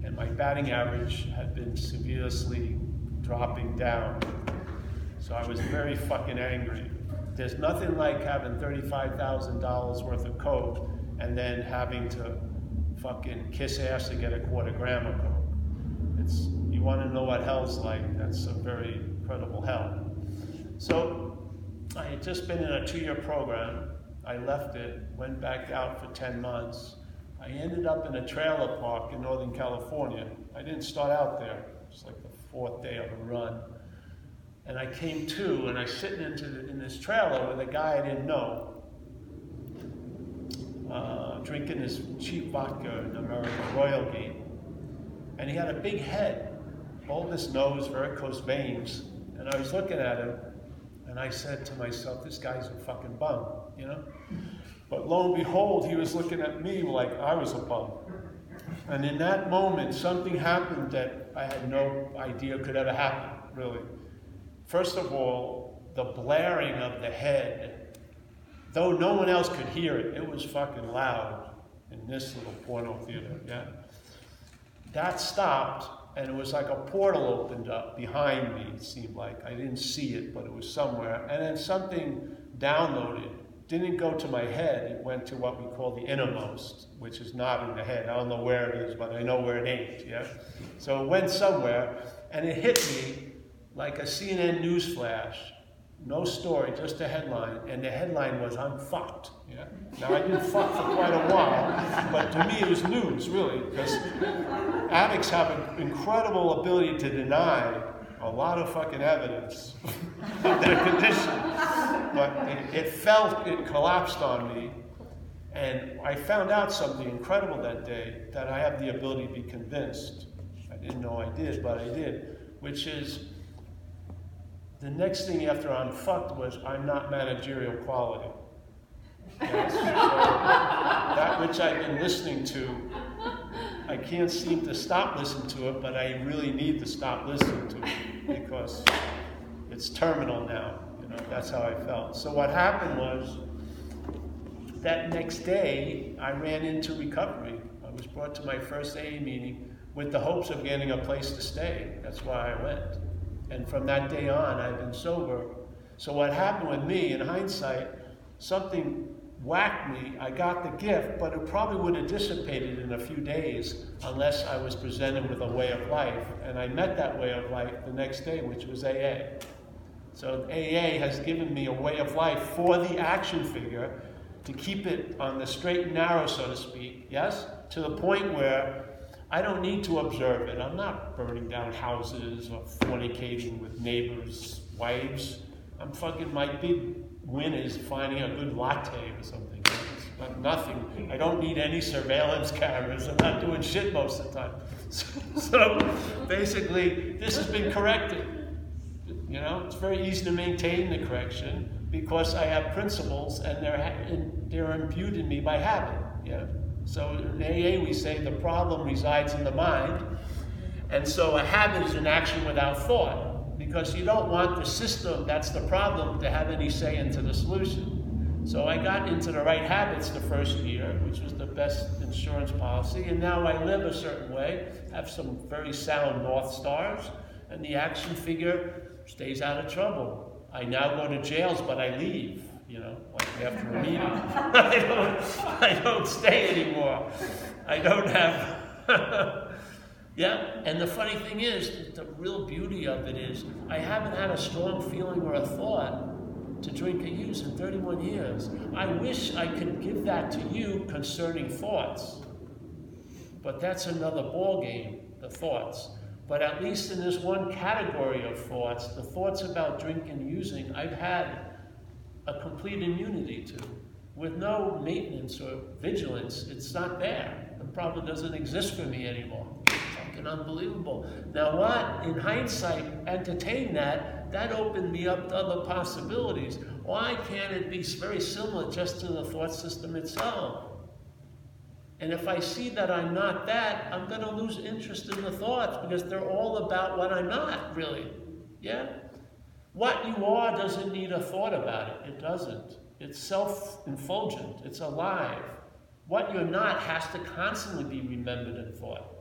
and my batting average had been severely dropping down. So I was very fucking angry. There's nothing like having $35,000 worth of coke and then having to fucking kiss ass to get a $0.25 gram of coke. It's, you want to know what hell's like, that's a very incredible hell. So I had just been in a 2-year program. I left it, went back out for 10 months. I ended up in a trailer park in Northern California. I didn't start out there. It's like the 4th day of a run. And I came to, and I was sitting in this trailer with a guy I didn't know, drinking his cheap vodka in American Royal Gate. And he had a big head, bulbous nose, varicose veins. And I was looking at him, and I said to myself, this guy's a fucking bum, you know? But lo and behold, he was looking at me like I was a bum. And in that moment, something happened that I had no idea could ever happen, really. First of all, the blaring of the head, though no one else could hear it, it was fucking loud in this little porno theater, yeah? That stopped, and it was like a portal opened up behind me, it seemed like. I didn't see it, but it was somewhere. And then something downloaded. Didn't go to my head, it went to what we call the innermost, which is not in the head. I don't know where it is, but I know where it ain't, yeah? So it went somewhere, and it hit me like a CNN news flash, no story, just a headline, and the headline was, I'm fucked. Yeah? Now I didn't fuck for quite a while, but to me it was news, really, because addicts have an incredible ability to deny a lot of fucking evidence of their condition. But it felt, it collapsed on me, and I found out something incredible that day, that I have the ability to be convinced. I didn't know I did, but I did, which is, the next thing after I'm fucked was, I'm not managerial quality. Yes. So that which I've been listening to, I can't seem to stop listening to it, but I really need to stop listening to it because it's terminal now. You know, that's how I felt. So what happened was, that next day, I ran into recovery. I was brought to my first AA meeting with the hopes of getting a place to stay. That's why I went. And from that day on, I've been sober. So what happened with me, in hindsight, something whacked me. I got the gift, but it probably would have dissipated in a few days unless I was presented with a way of life. And I met that way of life the next day, which was AA. So AA has given me a way of life for the action figure to keep it on the straight and narrow, so to speak, yes? To the point where I don't need to observe it. I'm not burning down houses or fornicating with neighbors' wives. I'm fucking, my big win is finding a good latte or something. It's nothing. I don't need any surveillance cameras. I'm not doing shit most of the time. So basically, this has been corrected. You know, it's very easy to maintain the correction because I have principles and they're imbued in me by habit, yeah? So in AA we say the problem resides in the mind, and so a habit is an action without thought, because you don't want the system that's the problem to have any say into the solution. So I got into the right habits the first year, which was the best insurance policy, and now I live a certain way, have some very sound North Stars, and the action figure stays out of trouble. I now go to jails, but I leave. You know, like after a meeting, I don't stay anymore. I don't have, Yeah, and the funny thing is, the real beauty of it is, I haven't had a strong feeling or a thought to drink or use in 31 years. I wish I could give that to you concerning thoughts, but that's another ball game, the thoughts. But at least in this one category of thoughts, the thoughts about drinking and using, I've had a complete immunity to. With no maintenance or vigilance, it's not there. The problem doesn't exist for me anymore. Fucking unbelievable. Now what, in hindsight, entertain that, that opened me up to other possibilities. Why can't it be very similar just to the thought system itself? And if I see that I'm not that, I'm gonna lose interest in the thoughts because they're all about what I'm not, really, yeah? What you are doesn't need a thought about it, it doesn't. It's self-effulgent, it's alive. What you're not has to constantly be remembered and thought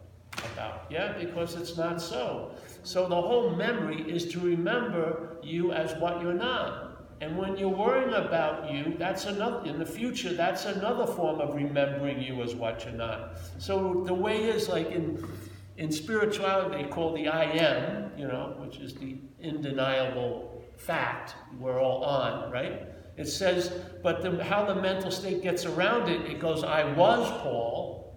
about, yeah? Because it's not so. So the whole memory is to remember you as what you're not. And when you're worrying about you, that's another, in the future, that's another form of remembering you as what you're not. So the way is, like in spirituality, they call the I am, you know, which is the undeniable fact we're all on, right? It says, but how the mental state gets around it, it goes, I was Paul.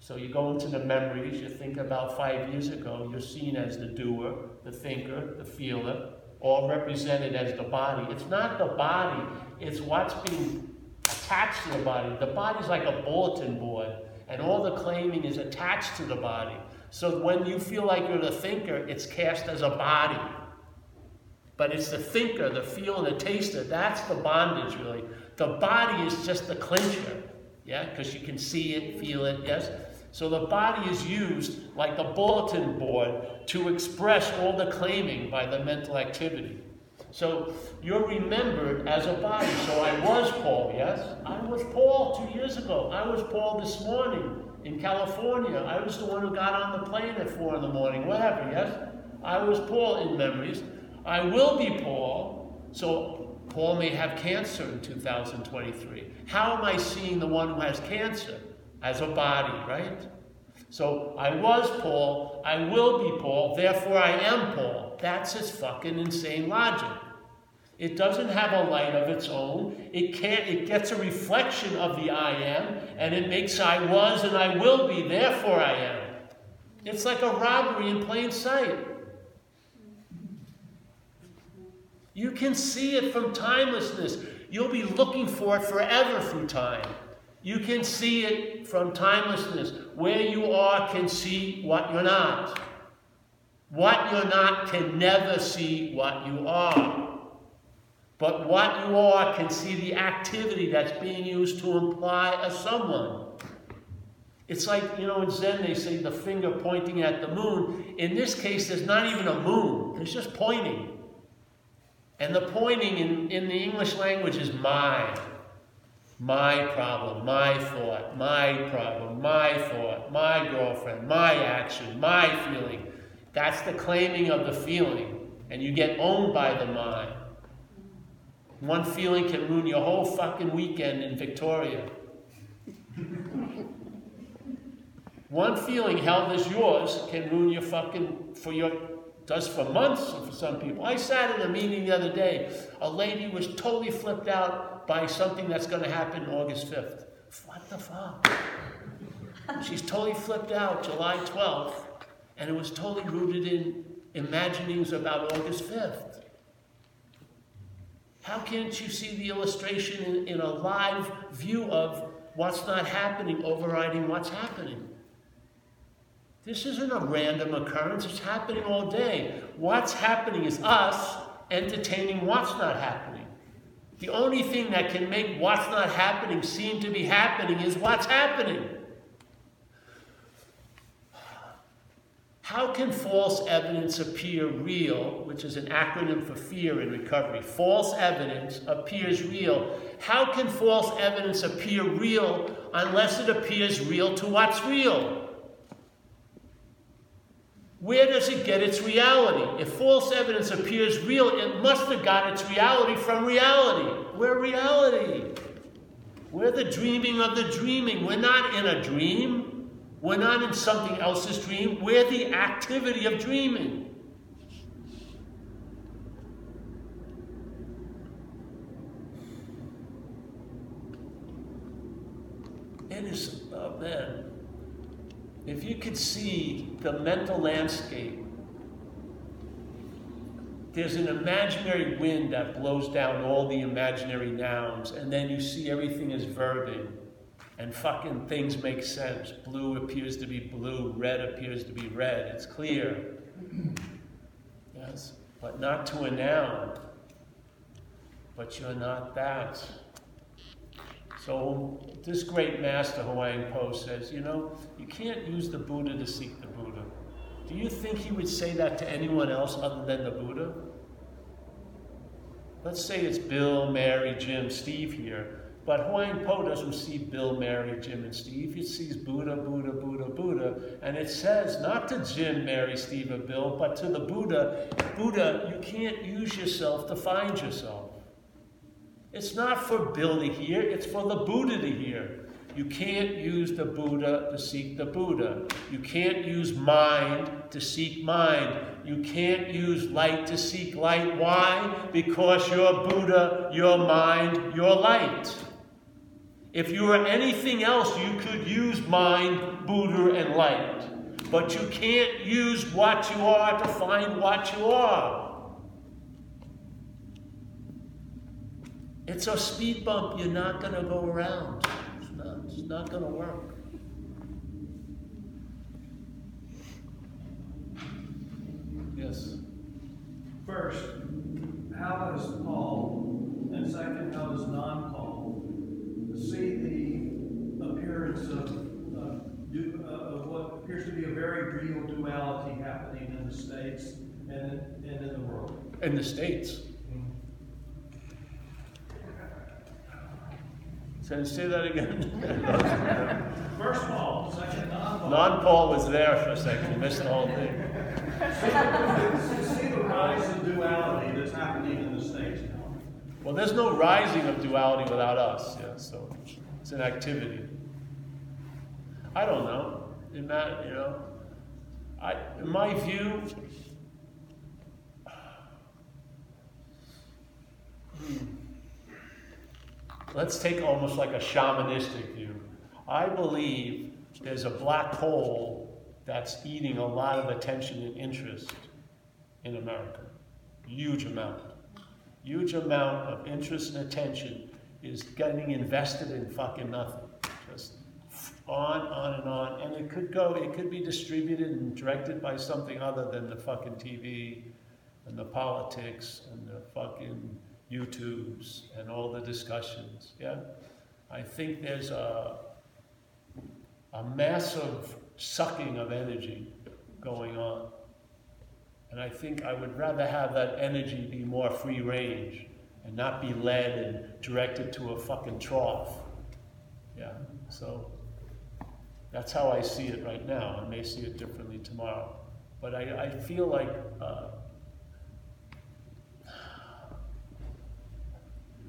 So you go into the memories, you think about 5 years ago, you're seen as the doer, the thinker, the feeler, all represented as the body. It's not the body, it's what's being attached to the body. The body's like a bulletin board, and all the claiming is attached to the body. So when you feel like you're the thinker, it's cast as a body. But it's the thinker, the feel, and the taster, that's the bondage, really. The body is just the clincher, yeah? Because you can see it, feel it, yes? So the body is used like the bulletin board to express all the claiming by the mental activity. So you're remembered as a body. So I was Paul, yes? I was Paul 2 years ago. I was Paul this morning in California. I was the one who got on the plane at 4 a.m, whatever, yes? I was Paul in memories. I will be Paul, so Paul may have cancer in 2023. How am I seeing the one who has cancer? As a body, right? So I was Paul, I will be Paul, therefore I am Paul. That's his fucking insane logic. It doesn't have a light of its own. It gets a reflection of the I am, and it makes I was and I will be, therefore I am. It's like a robbery in plain sight. You can see it from timelessness. You'll be looking for it forever through time. You can see it from timelessness. Where you are can see what you're not. What you're not can never see what you are. But what you are can see the activity that's being used to imply a someone. It's like, you know, in Zen they say the finger pointing at the moon. In this case, there's not even a moon. It's just pointing. And the pointing in the English language is mine. My problem, my thought, my problem, my thought, my girlfriend, my action, my feeling. That's the claiming of the feeling, and you get owned by the mind. One feeling can ruin your whole fucking weekend in Victoria. One feeling held as yours can ruin your fucking, does for months for some people. I sat in a meeting the other day, a lady was totally flipped out by something that's going to happen August 5th. What the fuck? She's totally flipped out July 12th, and it was totally rooted in imaginings about August 5th. How can't you see the illustration in a live view of what's not happening, overriding what's happening? This isn't a random occurrence, it's happening all day. What's happening is us entertaining what's not happening. The only thing that can make what's not happening seem to be happening is what's happening. How can false evidence appear real, which is an acronym for fear in recovery? False evidence appears real. How can false evidence appear real unless it appears real to what's real? Where does it get its reality? If false evidence appears real, it must have got its reality from reality. We're reality. We're the dreaming of the dreaming. We're not in a dream. We're not in something else's dream. We're the activity of dreaming. It is, oh man, if you could see the mental landscape, there's an imaginary wind that blows down all the imaginary nouns, and then you see everything is verbing, and fucking things make sense. Blue appears to be blue, red appears to be red, it's clear. Yes, but not to a noun. But you're not that. So this great master, Huang Po, says, you know, you can't use the Buddha to seek the Buddha. Do you think he would say that to anyone else other than the Buddha? Let's say it's Bill, Mary, Jim, Steve here, but Huang Po doesn't see Bill, Mary, Jim, and Steve. He sees Buddha, Buddha, Buddha, Buddha, and it says not to Jim, Mary, Steve, or Bill, but to the Buddha. Buddha, you can't use yourself to find yourself. It's not for Bill to hear, it's for the Buddha to hear. You can't use the Buddha to seek the Buddha. You can't use mind to seek mind. You can't use light to seek light. Why? Because you're Buddha, you're mind, you're light. If you were anything else, you could use mind, Buddha, and light. But you can't use what you are to find what you are. It's a speed bump you're not going to go around. It's not going to work. Yes? First, how does Paul, and second, how does non-Paul see the appearance of what appears to be a very real duality happening in the States and in the world? In the States? Can you say that again? First Paul, second non-Paul. Non-Paul was there for a second. You missed the whole thing. See the rise of duality that's happening in the States now. Well, there's no rising of duality without us. Yeah, so it's an activity. I don't know. In that, you know, in my view. Let's take almost like a shamanistic view. I believe there's a black hole that's eating a lot of attention and interest in America. Huge amount. Huge amount of interest and attention is getting invested in fucking nothing. Just on. And it could be distributed and directed by something other than the fucking TV and the politics and the fucking YouTubes and all the discussions, yeah? I think there's a massive sucking of energy going on. And I think I would rather have that energy be more free range and not be led and directed to a fucking trough, yeah? So that's how I see it right now. I may see it differently tomorrow. But I feel like,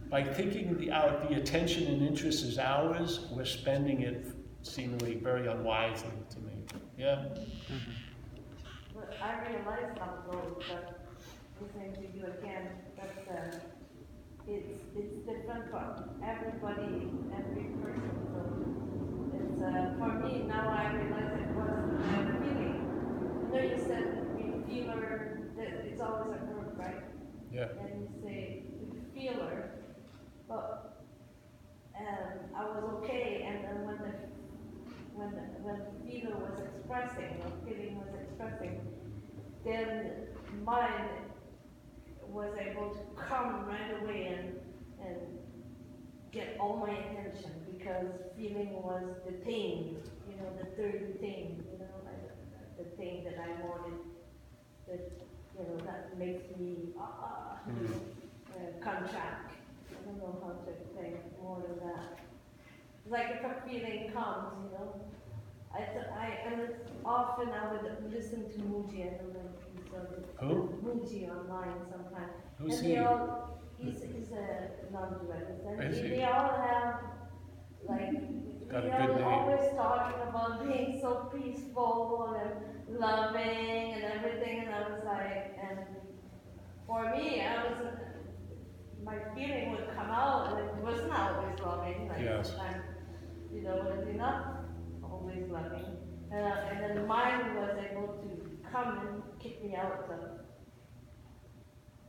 by thinking the attention and interest is ours, we're spending it seemingly very unwisely to me. Yeah? Mm-hmm. Well, I realized listening to you again, that it's different for everybody, every person. So it's, for me, now I realize it was my feeling. You know, you said the feeler, it's always a verb, right? Yeah. And you say the feeler. But I was okay, and then when the feeler was expressing, or feeling was expressing, then mine was able to come right away and get all my attention, because feeling was the thing, you know, the third thing, you know, the thing that I wanted, that, you know, that makes me contract. I don't know how to explain more than that. Like if a feeling comes, you know, and often I would listen to Muji. I don't know if you saw this. Who? Muji online sometimes. Who's and they he? All, he's a non-dualist. And they all have like got a good name. Always talking about being so peaceful and loving and everything, and I was like, and for me, I was, my feeling would come out, and it was not always loving. Like sometimes, you know, it was not always loving, and then the mind was able to come and kick me out.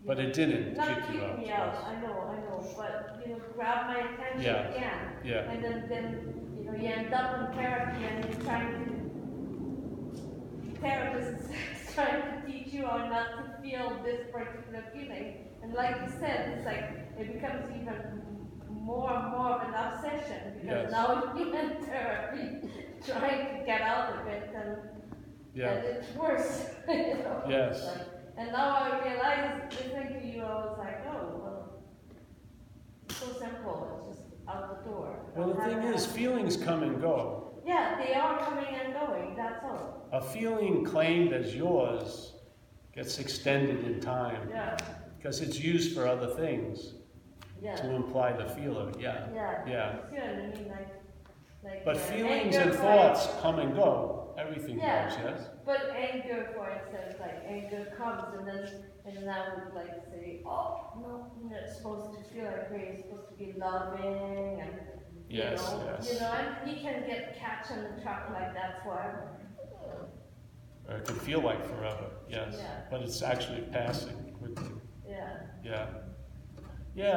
But it didn't kick you out. Me out. I know. But you know, grab my attention again. Yeah. And then you know, you end up in therapy, and he's trying to teach you how not to feel this particular feeling. And like you said, it's like it becomes even more and more of an obsession because now you're in therapy, trying to get out of it, and it's worse. You know? Yes. Like, and now I realize, listening to you, I was like, oh, well, it's so simple, it's just out the door. Well, the thing is, feelings come and go. Yeah, they are coming and going, that's all. A feeling claimed as yours gets extended in time. Yeah. Because it's used for other things to imply the feeler. But feelings and thoughts come and go. Everything goes, yes? But anger, for instance, like anger comes and then I would like say, oh, no, you're not supposed to feel angry, you're supposed to be loving and you know, and you can get catch on the truck like that forever. Or it can feel like forever, but it's actually passing quickly.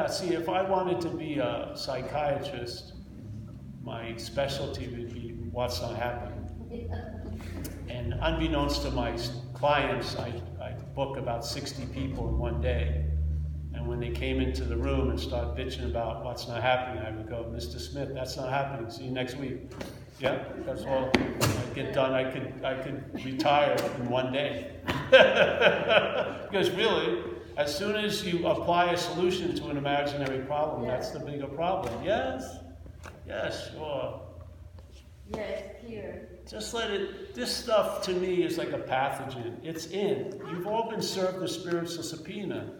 See, if I wanted to be a psychiatrist, my specialty would be what's not happening. And unbeknownst to my clients, I book about 60 people in one day. And when they came into the room and started bitching about what's not happening, I would go, Mr. Smith, that's not happening. See you next week. Yeah, that's all. I get done. I could retire in one day. Because really, as soon as you apply a solution to an imaginary problem, that's the bigger problem. Yes? Yes, sure. Yes, here. Just let it, this stuff to me is like a pathogen. It's in. You've all been served the spiritual subpoena.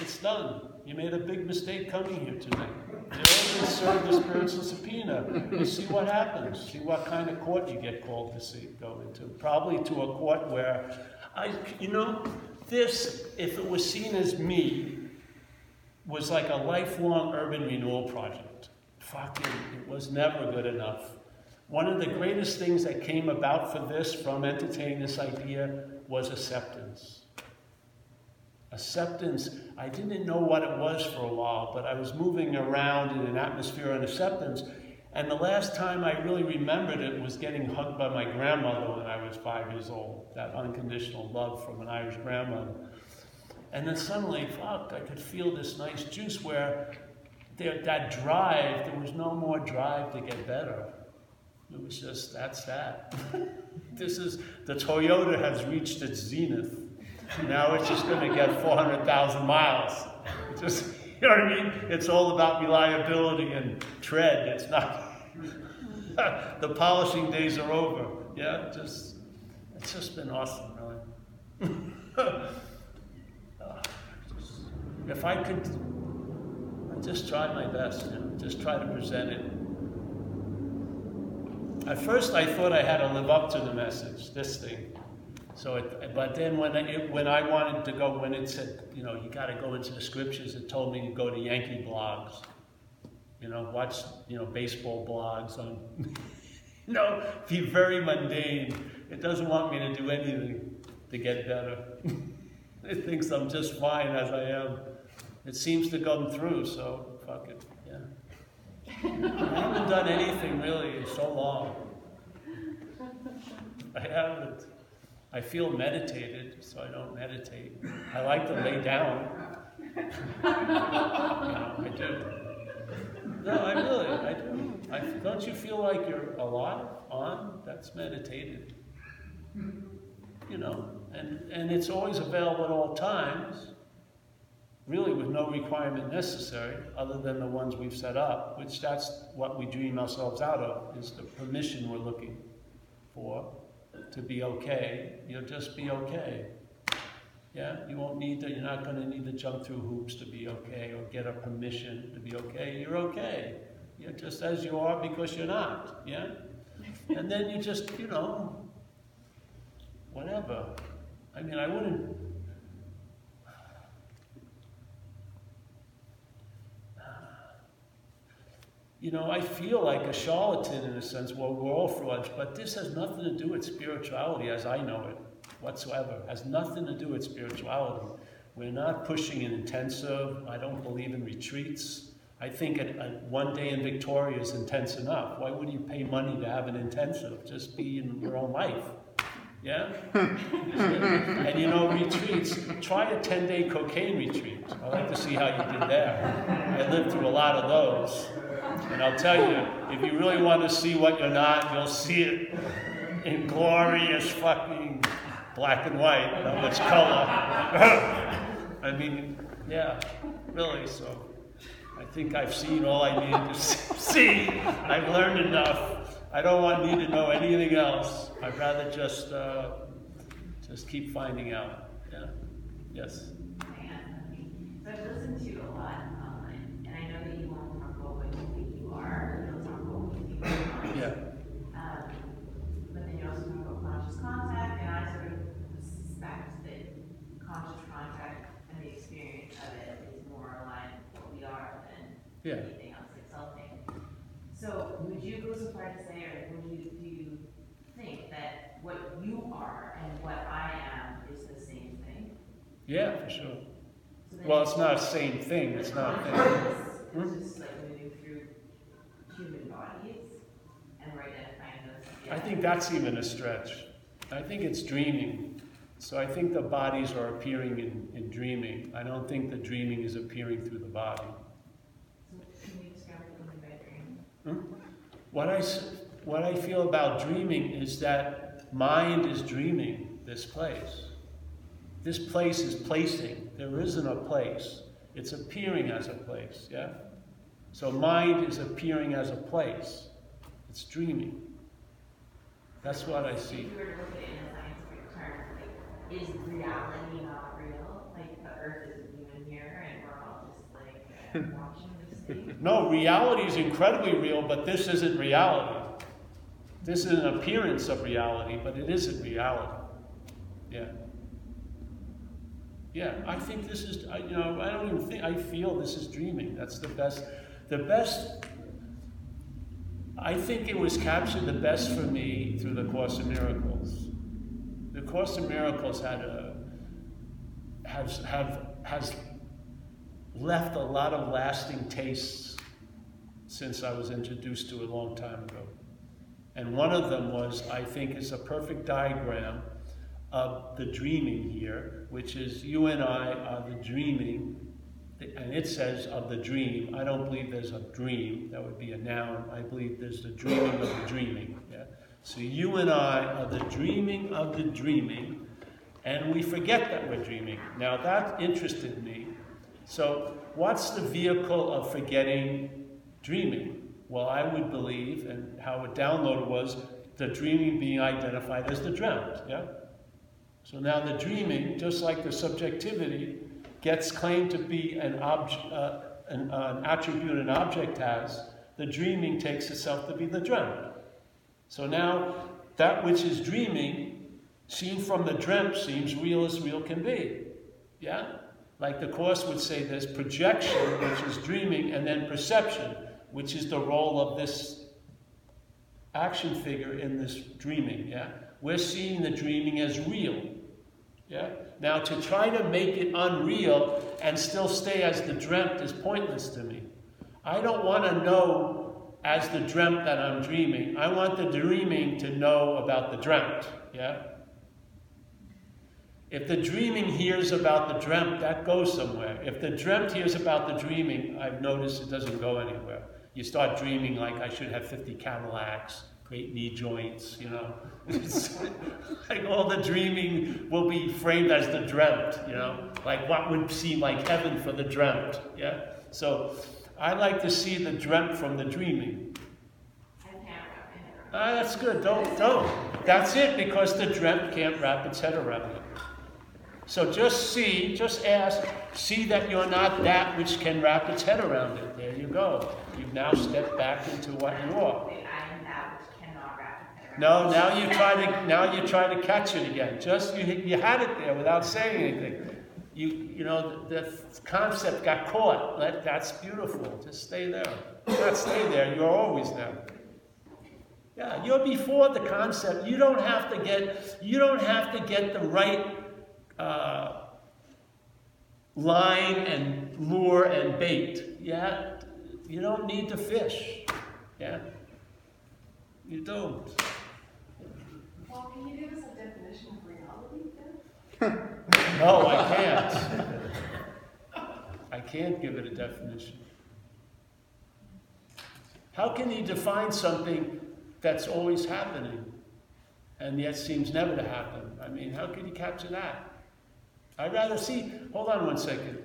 It's done. You made a big mistake coming here tonight. You've all been served the spiritual subpoena. You see what happens. See what kind of court you get called to see, go into. Probably to a court where, this, if it was seen as me, was like a lifelong urban renewal project. Fucking, it was never good enough. One of the greatest things that came about for this, from entertaining this idea, was acceptance. Acceptance, I didn't know what it was for a while, but I was moving around in an atmosphere on acceptance, and the last time I really remembered it was getting hugged by my grandmother when I was 5 years old, that unconditional love from an Irish grandmother. And then suddenly, fuck, I could feel this nice juice where that drive, there was no more drive to get better. It was just, that's that. This is, the Toyota has reached its zenith. Now it's just going to get 400,000 miles. It's just, you know what I mean? It's all about reliability and tread. It's not, the polishing days are over. Yeah, just, it's just been awesome, really. If I could, I'd just try my best, you know, just try to present it. At first, I thought I had to live up to the message, this thing. So, but then when I wanted to go, when it said, you know, you got to go into the scriptures, it told me to go to Yankee blogs, you know, watch, you know, baseball blogs on, you know, be very mundane. It doesn't want me to do anything to get better. It thinks I'm just fine as I am. It seems to come through, so fuck it. I haven't done anything really in so long. I haven't. I feel meditated, so I don't meditate. I like to lay down. I do. No, I do. Don't you feel like you're alive, on? That's meditated. You know, and it's always available at all times. Really with no requirement necessary other than the ones we've set up, which that's what we dream ourselves out of, is the permission we're looking for to be okay. You'll just be okay. Yeah, you won't need that. You're not going to need to jump through hoops to be okay or get a permission to be okay. You're okay. You're just as you are because you're not, yeah? And then you just, you know, whatever. I mean, I wouldn't... You know, I feel like a charlatan in a sense. Well, we're all frauds, but this has nothing to do with spirituality as I know it whatsoever. It has nothing to do with spirituality. We're not pushing an intensive. I don't believe in retreats. I think one day in Victoria is intense enough. Why would you pay money to have an intensive? Just be in your own life. Yeah? And you know, retreats, try a 10-day cocaine retreat. I'd like to see how you did there. I lived through a lot of those. And I'll tell you, if you really want to see what you're not, you'll see it in glorious fucking black and white, not much color. I mean, yeah, really, so. I think I've seen all I need to see. I've learned enough. I don't need to know anything else. I'd rather just keep finding out. Yeah. Yes? I have something. So I've listened to a lot online, and I know that you won't comfortable when you think you are, you don't comfortable when you think you are. Yeah. But then you also talk about conscious contact, and I sort of suspect that conscious contact and the experience of it is more aligned with what we are than anything else exalting. So would you go so far to say, or do you think that what you are and what I am is the same thing? Yeah, for sure. So well, it's not the same thing. It's not thing. It's just like moving through human bodies and we're identifying those. Yeah. I think that's even a stretch. I think it's dreaming. So I think the bodies are appearing in dreaming. I don't think the dreaming is appearing through the body. What I feel about dreaming is that mind is dreaming this place. This place is placing. There isn't a place. It's appearing as a place, yeah? So mind is appearing as a place. It's dreaming. That's what I see. If you were to look at it in a scientific term, like, is reality not real? Like, the earth isn't even here and we're all just, like, watching. No, reality is incredibly real, but this isn't reality. This is an appearance of reality, but it isn't reality. Yeah. Yeah, I think this is, I don't even think, I feel this is dreaming. That's the best, I think it was captured the best for me through The Course in Miracles. The Course in Miracles has left a lot of lasting tastes since I was introduced to it a long time ago. And one of them was, I think, it's a perfect diagram of the dreaming here, which is you and I are the dreaming, and it says of the dream. I don't believe there's a dream, that would be a noun. I believe there's the dreaming of the dreaming. Yeah? So you and I are the dreaming of the dreaming, and we forget that we're dreaming. Now that interested me. So what's the vehicle of forgetting dreaming? Well, I would believe, and how it downloaded was, the dreaming being identified as the dreamt, yeah? So now the dreaming, just like the subjectivity, gets claimed to be an attribute an object has, the dreaming takes itself to be the dreamt. So now that which is dreaming, seen from the dreamt, seems real as real can be, yeah? Like the Course would say, there's projection, which is dreaming, and then perception, which is the role of this action figure in this dreaming, yeah? We're seeing the dreaming as real, yeah? Now, to try to make it unreal and still stay as the dreamt is pointless to me. I don't want to know as the dreamt that I'm dreaming. I want the dreaming to know about the dreamt, yeah? If the dreaming hears about the dreamt, that goes somewhere. If the dreamt hears about the dreaming, I've noticed it doesn't go anywhere. You start dreaming like I should have 50 Cadillacs, great knee joints, you know. Like all the dreaming will be framed as the dreamt, you know. Like what would seem like heaven for the dreamt, yeah. So I like to see the dreamt from the dreaming. Ah, that's good, don't. That's it, because the dreamt can't wrap its head around it. So just see, just ask, see that you're not that which can wrap its head around it. There you go. You've now stepped back into what you are. No, now you try to catch it again. Just you had it there without saying anything. You know the concept got caught. That's beautiful. Just stay there. Not stay there. You're always there. Yeah, you're before the concept. You don't have to get the right line and lure and bait. Yeah, you don't need to fish. Yeah, you don't. Well, can you give us a definition of reality then? No, I can't. I can't give it a definition. How can you define something that's always happening and yet seems never to happen? I mean, how can you capture that? I'd rather see, hold on one second.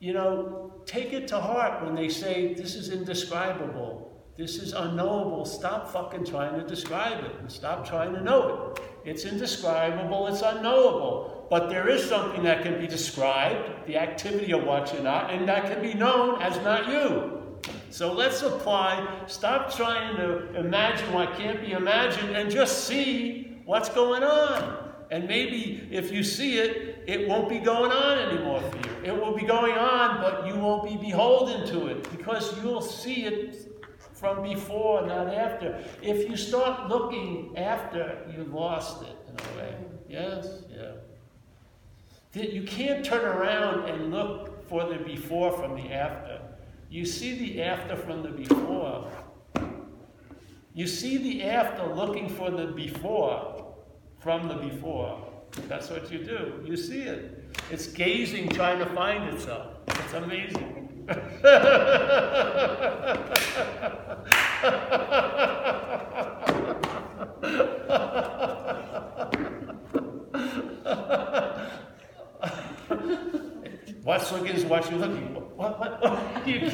You know, take it to heart when they say this is indescribable. This is unknowable. Stop fucking trying to describe it and stop trying to know it. It's indescribable, it's unknowable. But there is something that can be described, the activity of what you're not, and that can be known as not you. So let's apply, stop trying to imagine what can't be imagined and just see what's going on. And maybe if you see it, it won't be going on anymore for you. It will be going on, but you won't be beholden to it because you'll see it from before, not after. If you start looking after, you lost it in a way. Yes? Yeah. You can't turn around and look for the before from the after. You see the after from the before. You see the after looking for the before from the before. That's what you do. You see it. It's gazing, trying to find itself. It's amazing. What's looking is what you're looking for. What? You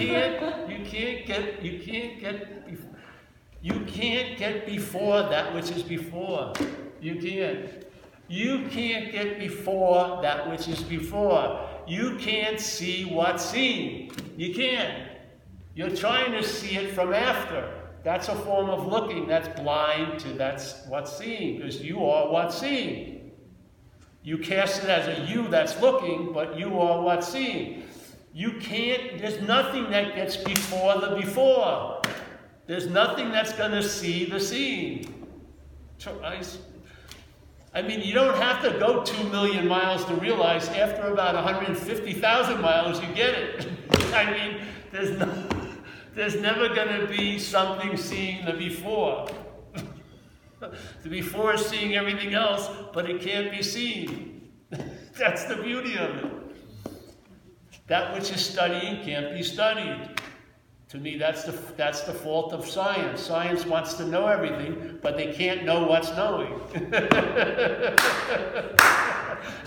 can't get before that which is before. You can't get before that which is before. You can't see what's seen. You can't. You're trying to see it from after. That's a form of looking that's blind to that's what's seen, because you are what's seen. You cast it as a you that's looking, but you are what's seen. You can't, there's nothing that gets before the before. There's nothing that's going to see the seen. I mean, you don't have to go 2 million miles to realize after about 150,000 miles you get it. I mean, there's never going to be something seeing the before. The before is seeing everything else, but it can't be seen. That's the beauty of it. That which is studying can't be studied. To me, that's the fault of science. Science wants to know everything, but they can't know what's knowing.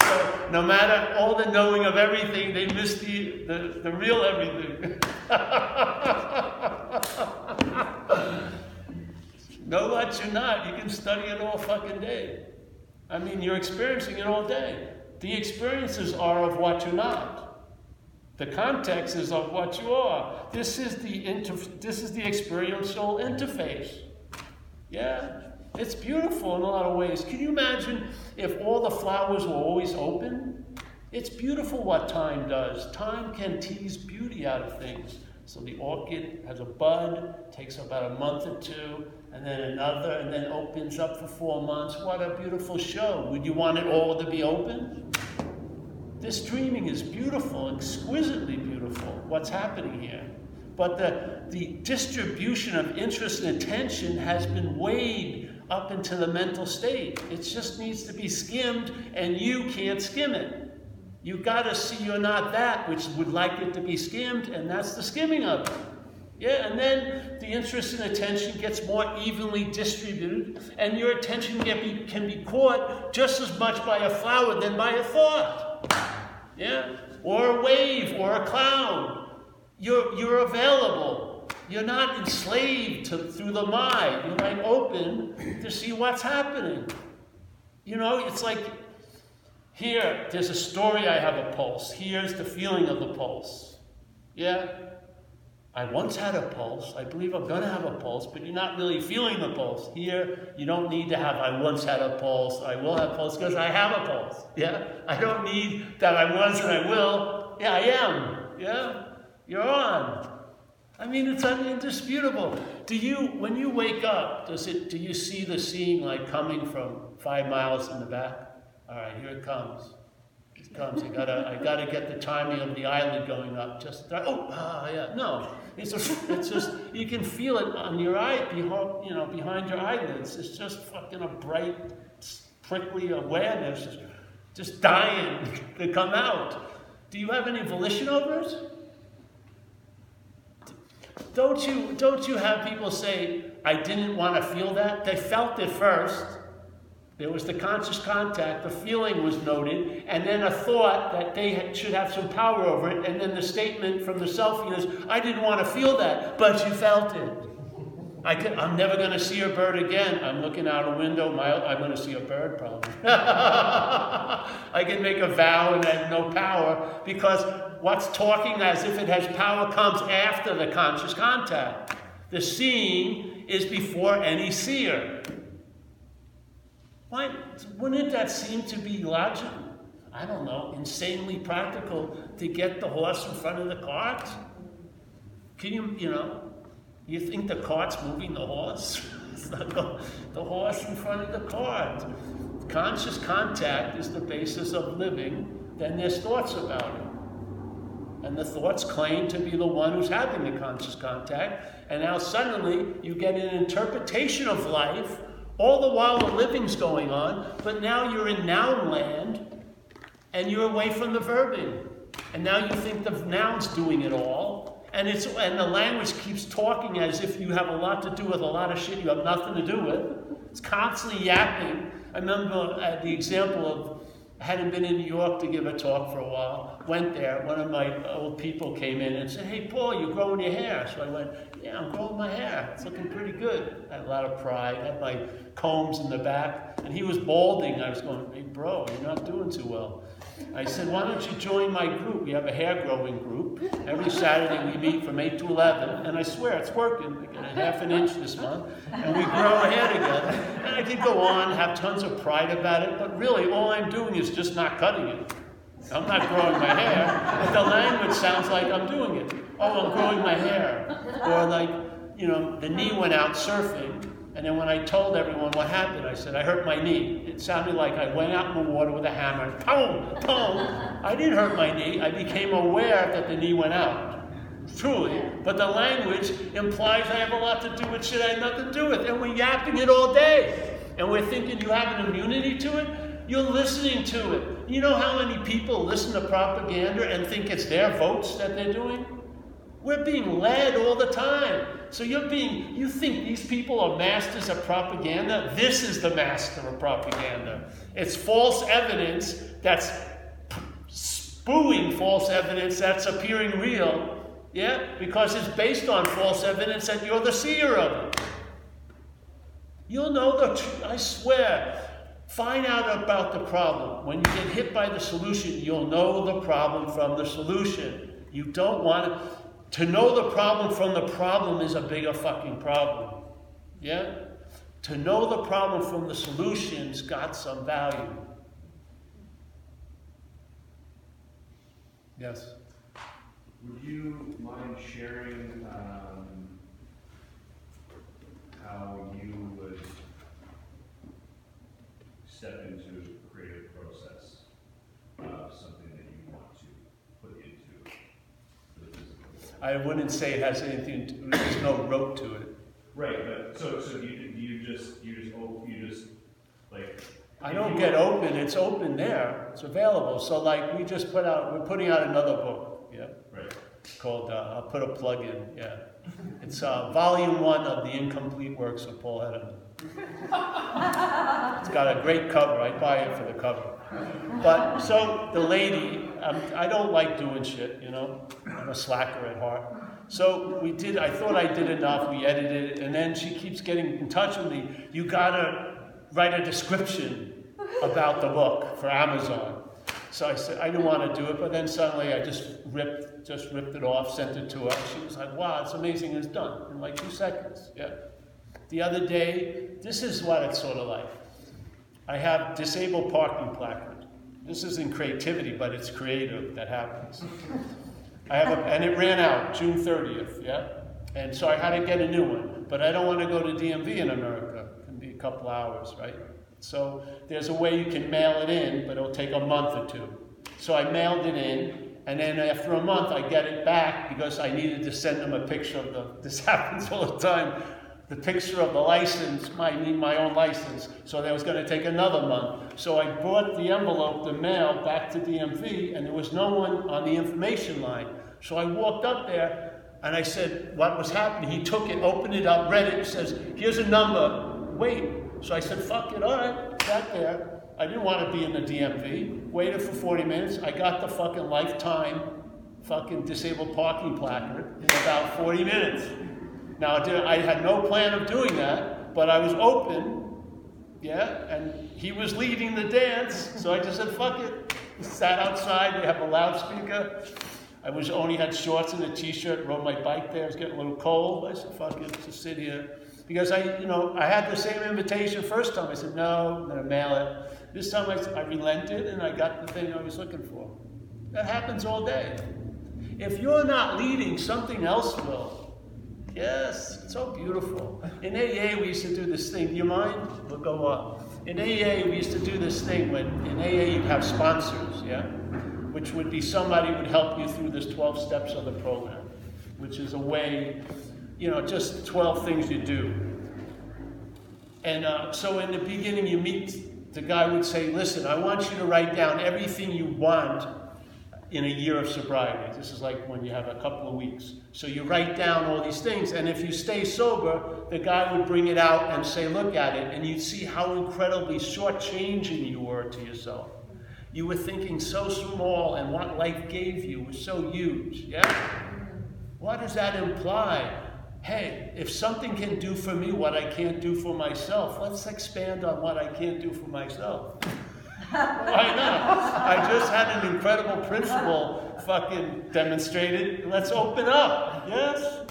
So no matter all the knowing of everything, they miss the real everything. Know what you're not. You can study it all fucking day. I mean, you're experiencing it all day. The experiences are of what you're not. The context is of what you are. This is the experiential interface. Yeah, it's beautiful in a lot of ways. Can you imagine if all the flowers were always open? It's beautiful what time does. Time can tease beauty out of things. So the orchid has a bud, takes about a month or two, and then another, and then opens up for 4 months. What a beautiful show. Would you want it all to be open? This dreaming is beautiful, exquisitely beautiful, what's happening here. But the distribution of interest and attention has been weighed up into the mental state. It just needs to be skimmed, and you can't skim it. You've got to see you're not that which would like it to be skimmed, and that's the skimming of it. Yeah, and then the interest and attention gets more evenly distributed, and your attention can be caught just as much by a flower than by a thought. Yeah, or a wave, or a cloud. You're available. You're not enslaved through the mind. You're like open to see what's happening. You know, it's like Here, there's a story, I have a pulse. Here's the feeling of the pulse. Yeah, I once had a pulse. I believe I'm going to have a pulse, but you're not really feeling the pulse. Here, you don't need to have, I once had a pulse, I will have pulse, because I have a pulse. Yeah, I don't need that I was and I will. Yeah, I am. Yeah, you're on. I mean, it's indisputable. Do you, when you wake up, do you see the seeing light coming from 5 miles in the back? All right, here it comes. It comes. I gotta get the timing of the eyelid going up. No. It's just you can feel it on your eye, behind your eyelids. It's just fucking a bright, prickly awareness, just dying to come out. Do you have any volition over it? Don't you have people say, I didn't want to feel that? They felt it first. There was the conscious contact, the feeling was noted, and then a thought that they should have some power over it, and then the statement from the self is, I didn't want to feel that, but you felt it. I'm never going to see a bird again. I'm looking out a window, I'm going to see a bird probably. I can make a vow and I have no power, because what's talking as if it has power comes after the conscious contact. The seeing is before any seer. Why wouldn't that seem to be logical? I don't know, insanely practical to get the horse in front of the cart? Can you think the cart's moving the horse? It's not the horse in front of the cart. Conscious contact is the basis of living, then there's thoughts about it. And the thoughts claim to be the one who's having the conscious contact, and now suddenly you get an interpretation of life. All the while the living's going on, but now you're in noun land and you're away from the verbing. And now you think the noun's doing it all. And the language keeps talking as if you have a lot to do with a lot of shit you have nothing to do with. It's constantly yapping. I remember the example of, I hadn't been in New York to give a talk for a while. Went there, one of my old people came in and said, hey Paul, you're growing your hair. So I went, yeah, I'm growing my hair. It's looking pretty good. I had a lot of pride. I had my combs in the back. And he was balding. I was going, hey bro, you're not doing too well. I said, why don't you join my group? We have a hair growing group. Every Saturday we meet from 8 to 11. And I swear, it's working. We got a half an inch this month. And we grow our hair together. And I could go on, have tons of pride about it. But really, all I'm doing is just not cutting it. I'm not growing my hair. But the language sounds like I'm doing it. Oh, I'm growing my hair. Or like, the knee went out surfing. And then when I told everyone what happened, I said, I hurt my knee. It sounded like I went out in the water with a hammer and boom, boom. I didn't hurt my knee. I became aware that the knee went out, truly. But the language implies I have a lot to do with shit I have nothing to do with. And we're yapping it all day. And we're thinking you have an immunity to it. You're listening to it. You know how many people listen to propaganda and think it's their votes that they're doing? We're being led all the time. So you think these people are masters of propaganda? This is the master of propaganda. It's false evidence that's spewing false evidence that's appearing real, yeah? Because it's based on false evidence and you're the seer of it. You'll know the truth, I swear. Find out about the problem. When you get hit by the solution, you'll know the problem from the solution. You don't want to... To know the problem from the problem is a bigger fucking problem. Yeah? To know the problem from the solution's got some value. Yes? Would you mind sharing how you would step into a creative process of something that you want to put into? I wouldn't say it has anything to do, there's no rope to it. Right, but so you just like... I don't get open, it's open there, it's available. So like we just we're putting out another book, yeah. Right. It's called, I'll put a plug in, yeah. It's volume 1 of The Incomplete Works of Paul Hedden. It's got a great cover, I buy it for the cover. But so the lady, I don't like doing shit, I'm a slacker at heart. So I thought I did enough, we edited it, and then she keeps getting in touch with me. You gotta write a description about the book for Amazon. So I said, I didn't want to do it, but then suddenly I just ripped it off, sent it to her. She was like, wow, it's amazing, it's done in like 2 seconds. Yeah. The other day, this is what it's sort of like. I have disabled parking placard. This isn't creativity, but it's creative that happens. I have and it ran out June 30th, yeah? And so I had to get a new one, but I don't want to go to DMV in America. It can be a couple hours, right? So there's a way you can mail it in, but it'll take a month or two. So I mailed it in, and then after a month I get it back because I needed to send them a picture of this happens all the time, the picture of the license, I need my own license, so that was going to take another month. So I brought the envelope, the mail, back to DMV, and there was no one on the information line. So I walked up there, and I said, what was happening? He took it, opened it up, read it, says, here's a number, wait. So I said, fuck it, all right, got there. I didn't want to be in the DMV. Waited for 40 minutes. I got the fucking lifetime fucking disabled parking placard in about 40 minutes. Now, I had no plan of doing that, but I was open, yeah, and he was leading the dance, so I just said, fuck it. Sat outside, we have a loudspeaker. I was only had shorts and a t-shirt, rode my bike there, it was getting a little cold. I said, fuck it, just sit here. Because I had the same invitation first time. I said, no, I'm going to mail it. This time I relented and I got the thing I was looking for. That happens all day. If you're not leading, something else will. Yes, it's so beautiful. In AA, we used to do this thing. Do you mind? We'll go up. In AA, we used to do this thing when in AA you'd have sponsors, yeah? Which would be somebody would help you through this 12 steps of the program, which is a way, just 12 things you do. And so in the beginning, you meet, the guy would say, listen, I want you to write down everything you want in a year of sobriety. This is like when you have a couple of weeks. So you write down all these things, and if you stay sober, the guy would bring it out and say, look at it, and you'd see how incredibly shortchanging you were to yourself. You were thinking so small, and what life gave you was so huge, yeah? What does that imply? Hey, if something can do for me what I can't do for myself, let's expand on what I can't do for myself. Why not? I just had an incredible principle fucking demonstrated. Let's open up, yes?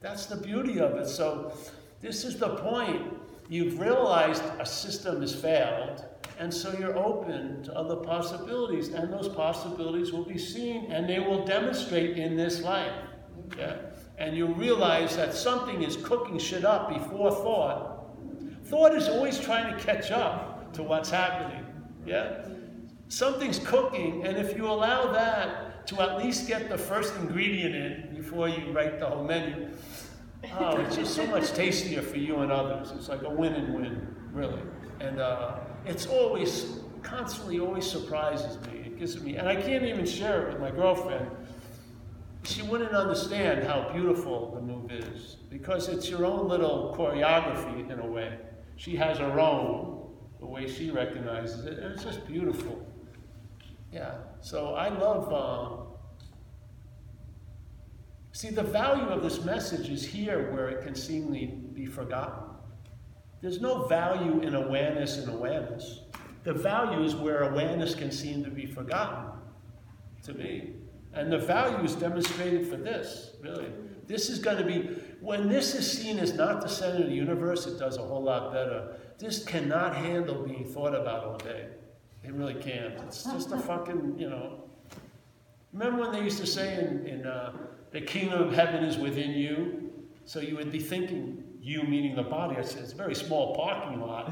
That's the beauty of it. So this is the point. You've realized a system has failed, and so you're open to other possibilities, and those possibilities will be seen, and they will demonstrate in this life. Yeah? And you realize that something is cooking shit up before thought. Thought is always trying to catch up to what's happening. Yeah? Something's cooking, and if you allow that to at least get the first ingredient in before you write the whole menu, it's just so much tastier for you and others. It's like a win and win, really. And it's always, constantly always surprises me. It gives me, and I can't even share it with my girlfriend. She wouldn't understand how beautiful the move is because it's your own little choreography in a way. She has her own, the way she recognizes it, and it's just beautiful. Yeah, so I love, see, the value of this message is here where it can seemingly be forgotten. There's no value in awareness and awareness. The value is where awareness can seem to be forgotten, to me. And the value is demonstrated for this, really. This is going to be, when this is seen as not the center of the universe, it does a whole lot better. This cannot handle being thought about all day. It really can't. It's just a fucking, Remember when they used to say in the kingdom of heaven is within you? So you would be thinking, you meaning the body, I said, it's a very small parking lot,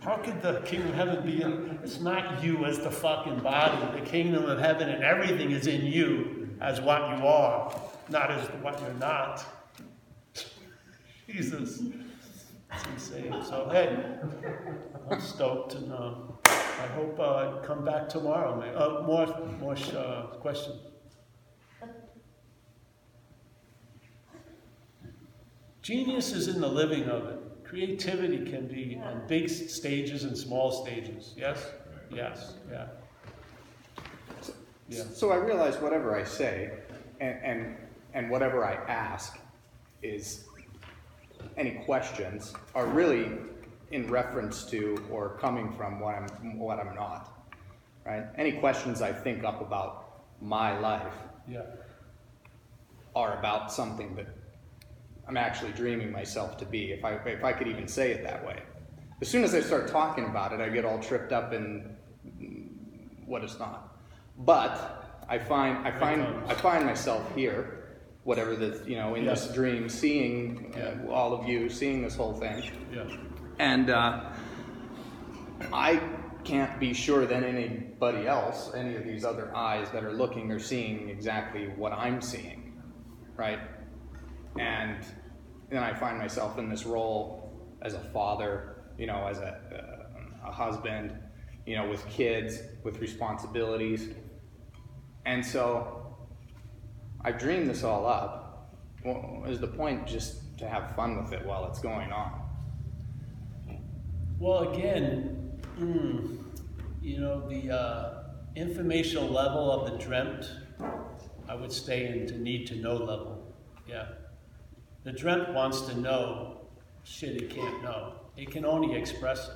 How could the kingdom of heaven be in? It's not you as the fucking body. The kingdom of heaven and everything is in you as what you are, not as what you're not. Jesus. It's insane. So, hey, I'm stoked. And I hope I come back tomorrow. More questions. Genius is in the living of it. Creativity can be on big stages and small stages. Yes? Yes. Yeah. Yeah. So I realize whatever I say and whatever I ask is any questions are really in reference to or coming from what I'm not. right? Any questions I think up about my life are about something that I'm actually dreaming myself to be, if I could even say it that way. As soon as I start talking about it, I get all tripped up in what it's not. But I find myself here, whatever the in this dream, seeing all of you, seeing this whole thing, and I can't be sure that anybody else, any of these other eyes that are looking, are seeing exactly what I'm seeing, right? And then I find myself in this role as a father, as a husband, with kids, with responsibilities. And so I've dreamed this all up. Well, is the point just to have fun with it while it's going on? Well, again, the informational level of the dreamt, I would stay in the need to know level. Yeah. The dreamt wants to know shit it can't know. It can only express it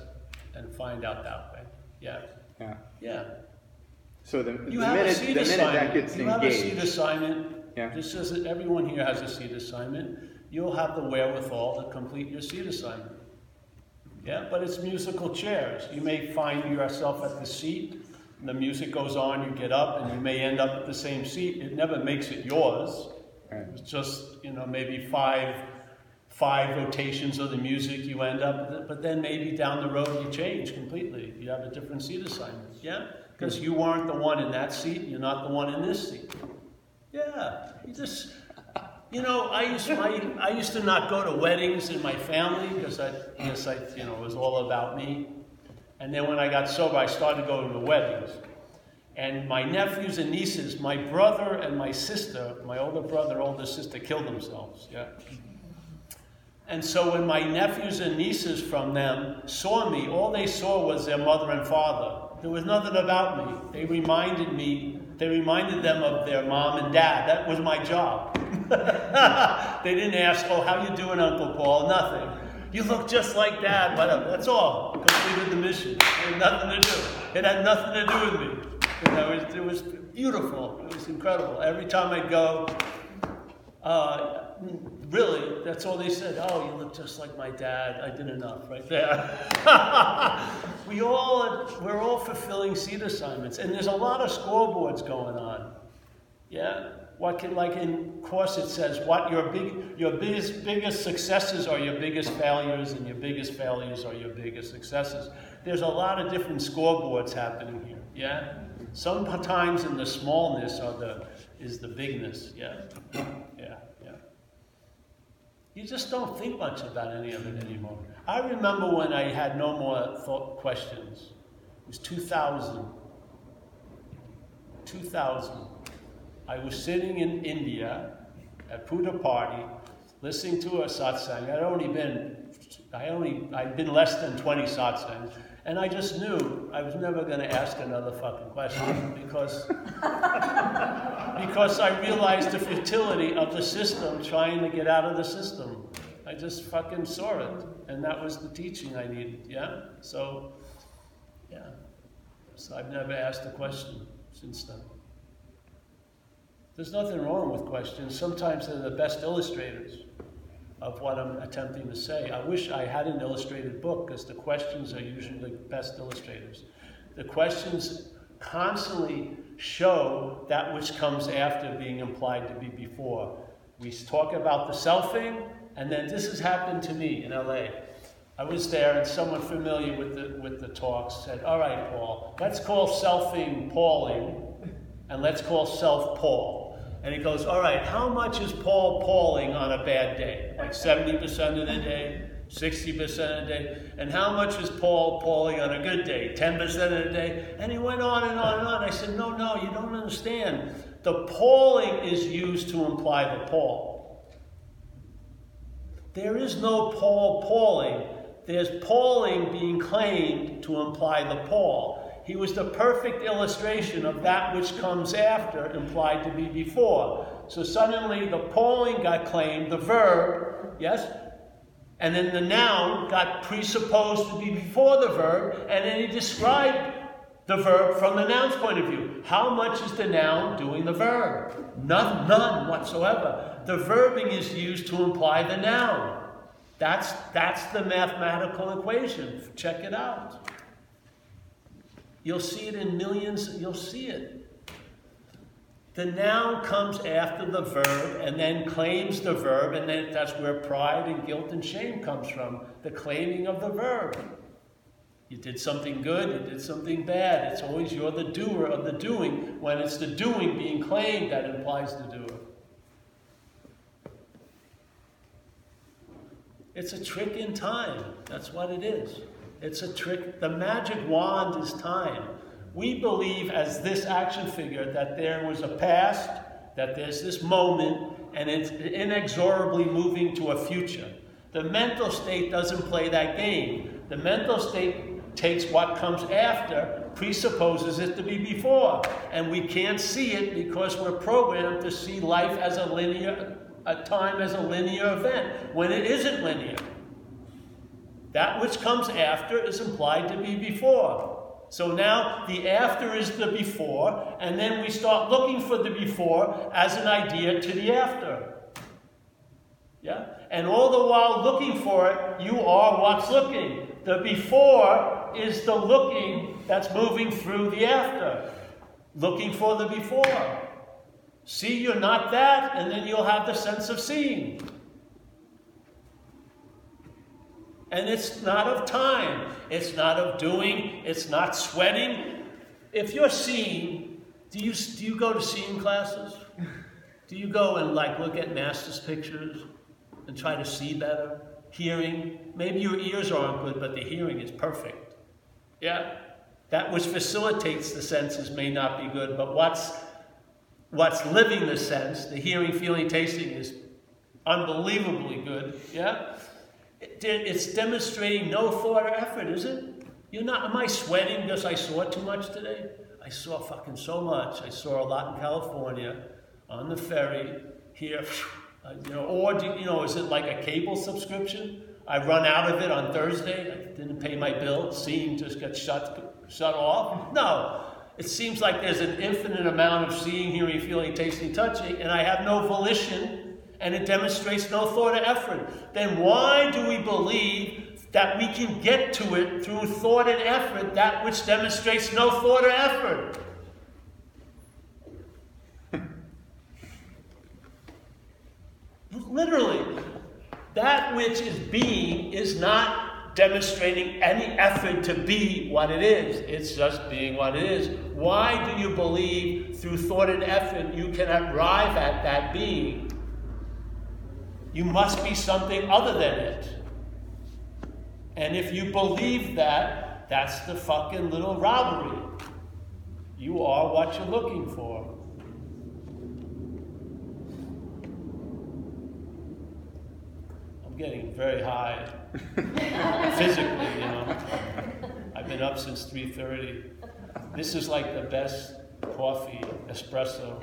and find out that way. Yeah. Yeah. Yeah. So the minute that gets engaged. You have a seat assignment. Yeah. This is everyone here has a seat assignment. You'll have the wherewithal to complete your seat assignment. Yeah, but it's musical chairs. You may find yourself at the seat, and the music goes on, you get up, and you may end up at the same seat. It never makes it yours. Right. It's just, maybe five rotations of the music you end up, but then maybe down the road you change completely. You have a different seat assignment, Because you aren't the one in that seat, you're not the one in this seat. Yeah, you just, I used to not go to weddings in my family because it was all about me. And then when I got sober, I started going to weddings. And my nephews and nieces, my brother and my sister, my older brother, older sister killed themselves, And so when my nephews and nieces from them saw me, all they saw was their mother and father. There was nothing about me. They reminded them of their mom and dad. That was my job. They didn't ask, how you doing, Uncle Paul? Nothing. You look just like dad, whatever. That's all. Completed the mission. It had nothing to do. It had nothing to do with me. It was beautiful. It was incredible. Every time I'd go, really, that's all they said. Oh, you look just like my dad. I did enough right there. We're all fulfilling seat assignments, and there's a lot of scoreboards going on. Yeah, in Course it says what your biggest successes are your biggest failures, and your biggest failures are your biggest successes. There's a lot of different scoreboards happening here. Yeah, sometimes in the smallness is the bigness. Yeah, yeah. You just don't think much about any of it anymore. I remember when I had no more questions. It was 2000. I was sitting in India at Buddha party, listening to a satsang. I'd been less than 20 satsangs, and I just knew I was never going to ask another fucking question because I realized the futility of the system trying to get out of the system. I just fucking saw it, and that was the teaching I needed. Yeah. So I've never asked a question since then. There's nothing wrong with questions. Sometimes they're the best illustrators of what I'm attempting to say. I wish I had an illustrated book because the questions are usually the best illustrators. The questions constantly show that which comes after being implied to be before. We talk about the selfing, and then this has happened to me in LA. I was there, and someone familiar with the talks said, all right, Paul, let's call selfing Pauling, and let's call self Paul. And he goes, all right, how much is Paul Pauling on a bad day? Like 70% of the day, 60% of the day? And how much is Paul Pauling on a good day? 10% of the day? And he went on and on and on. I said, no, you don't understand. The Pauling is used to imply the Paul. There is no Paul Pauling. There's Pauling being claimed to imply the Paul. He was the perfect illustration of that which comes after, implied to be before. So suddenly the Pauling got claimed, the verb, yes? And then the noun got presupposed to be before the verb, and then he described the verb from the noun's point of view. How much is the noun doing the verb? None whatsoever. The verbing is used to imply the noun. That's the mathematical equation. Check it out. You'll see it in millions. You'll see it. The noun comes after the verb and then claims the verb, and then that's where pride and guilt and shame comes from, the claiming of the verb. You did something good, you did something bad. It's always you're the doer of the doing. When it's the doing being claimed, that implies the doer. It's a trick in time. That's what it is. It's a trick. The magic wand is time. We believe as this action figure that there was a past, that there's this moment, and it's inexorably moving to a future. The mental state doesn't play that game. The mental state takes what comes after, presupposes it to be before, and we can't see it because we're programmed to see life as a time as a linear event, when it isn't linear. That which comes after is implied to be before. So now the after is the before, and then we start looking for the before as an idea to the after. Yeah? And all the while looking for it, you are what's looking. The before is the looking that's moving through the after. Looking for the before. See, you're not that, and then you'll have the sense of seeing. And it's not of time, it's not of doing, it's not sweating. If you're seeing, do you go to seeing classes? Do you go and like look at master's pictures and try to see better? Hearing, maybe your ears aren't good, but the hearing is perfect. Yeah, that which facilitates the senses may not be good, but what's living the sense, the hearing, feeling, tasting is unbelievably good, yeah? It's demonstrating no thought or effort, is it? You're not, am I sweating because I saw too much today? I saw fucking so much. I saw a lot in California, on the ferry, here, is it like a cable subscription? I run out of it on Thursday, I didn't pay my bill, seeing just got shut off. No, it seems like there's an infinite amount of seeing, hearing, feeling, tasting, touching, and I have no volition, and it demonstrates no thought or effort. Then why do we believe that we can get to it through thought and effort, that which demonstrates no thought or effort? Literally, that which is being is not demonstrating any effort to be what it is. It's just being what it is. Why do you believe through thought and effort you can arrive at that being? You must be something other than it. And if you believe that, that's the fucking little robbery. You are what you're looking for. I'm getting very high, physically, you know. I've been up since 3:30. This is like the best coffee, espresso,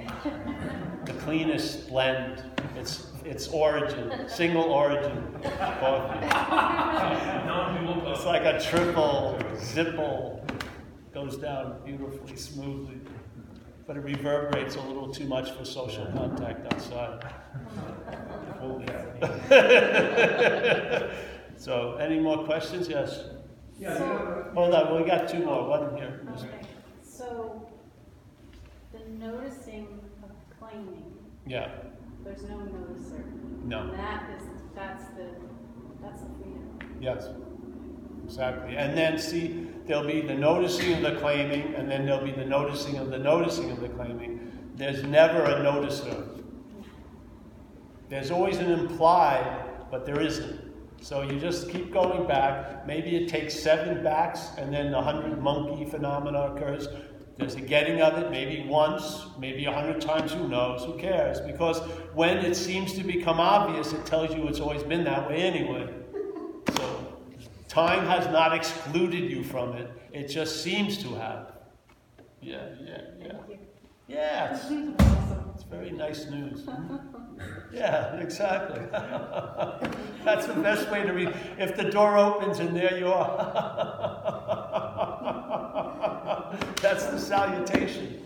the cleanest blend. It's origin, single origin coffee. It's like a triple, zipple, goes down beautifully, smoothly, but it reverberates a little too much for social contact outside. So, any more questions? Yes. Yeah. Hold on, we got two more. One here. Okay. So, the noticing of claiming. Yeah. There's no noticer. No. That's the freedom. Yes. Exactly. And then see, there'll be the noticing of the claiming, and then there'll be the noticing of the noticing of the claiming. There's never a noticer. There's always an implied, but there isn't. So you just keep going back. Maybe it takes 7 backs, and then the 100 monkey phenomena occurs. There's a getting of it, maybe once, maybe 100 times, who knows, who cares? Because when it seems to become obvious, it tells you it's always been that way anyway. So time has not excluded you from it. It just seems to have. Yeah. Yeah, it's very nice news. Yeah, exactly. That's the best way to read. If the door opens and there you are. That's the salutation.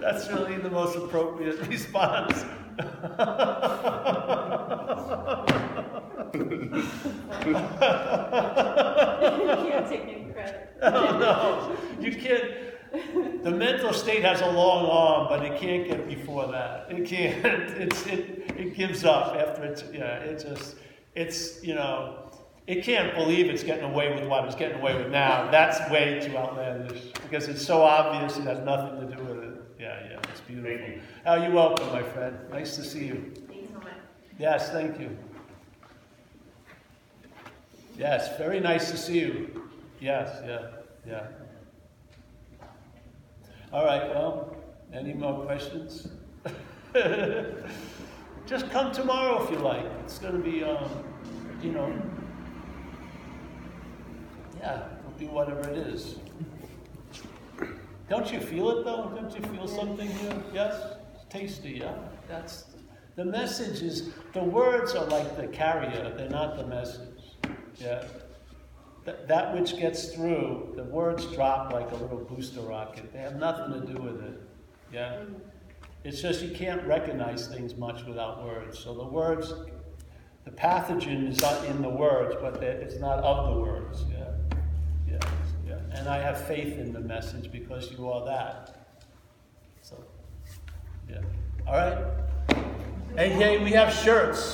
That's really the most appropriate response. You can't take any credit. Oh, no, you can't. The mental state has a long arm, but it can't get before that. It can't. It gives up after it's. Yeah, it just. It's, you know, it can't believe it's getting away with what it's getting away with now. That's way too outlandish because it's so obvious it has nothing to do with it. Yeah, it's beautiful. Oh, you're welcome, my friend. Nice to see you. Thanks so much. Yes, thank you. Yes, very nice to see you. Yes, yeah. All right, well, any more questions? Just come tomorrow if you like. It's going to be, it'll be whatever it is. Don't you feel it though? Don't you feel something here? Yes? It's tasty, yeah? That's the message is, the words are like the carrier, they're not the message. Yeah? That which gets through, the words drop like a little booster rocket. They have nothing to do with it. Yeah? It's just you can't recognize things much without words. So the words, the pathogen is not in the words, but it's not of the words. Yeah. And I have faith in the message because you are that. So, yeah. All right. And hey, we have shirts.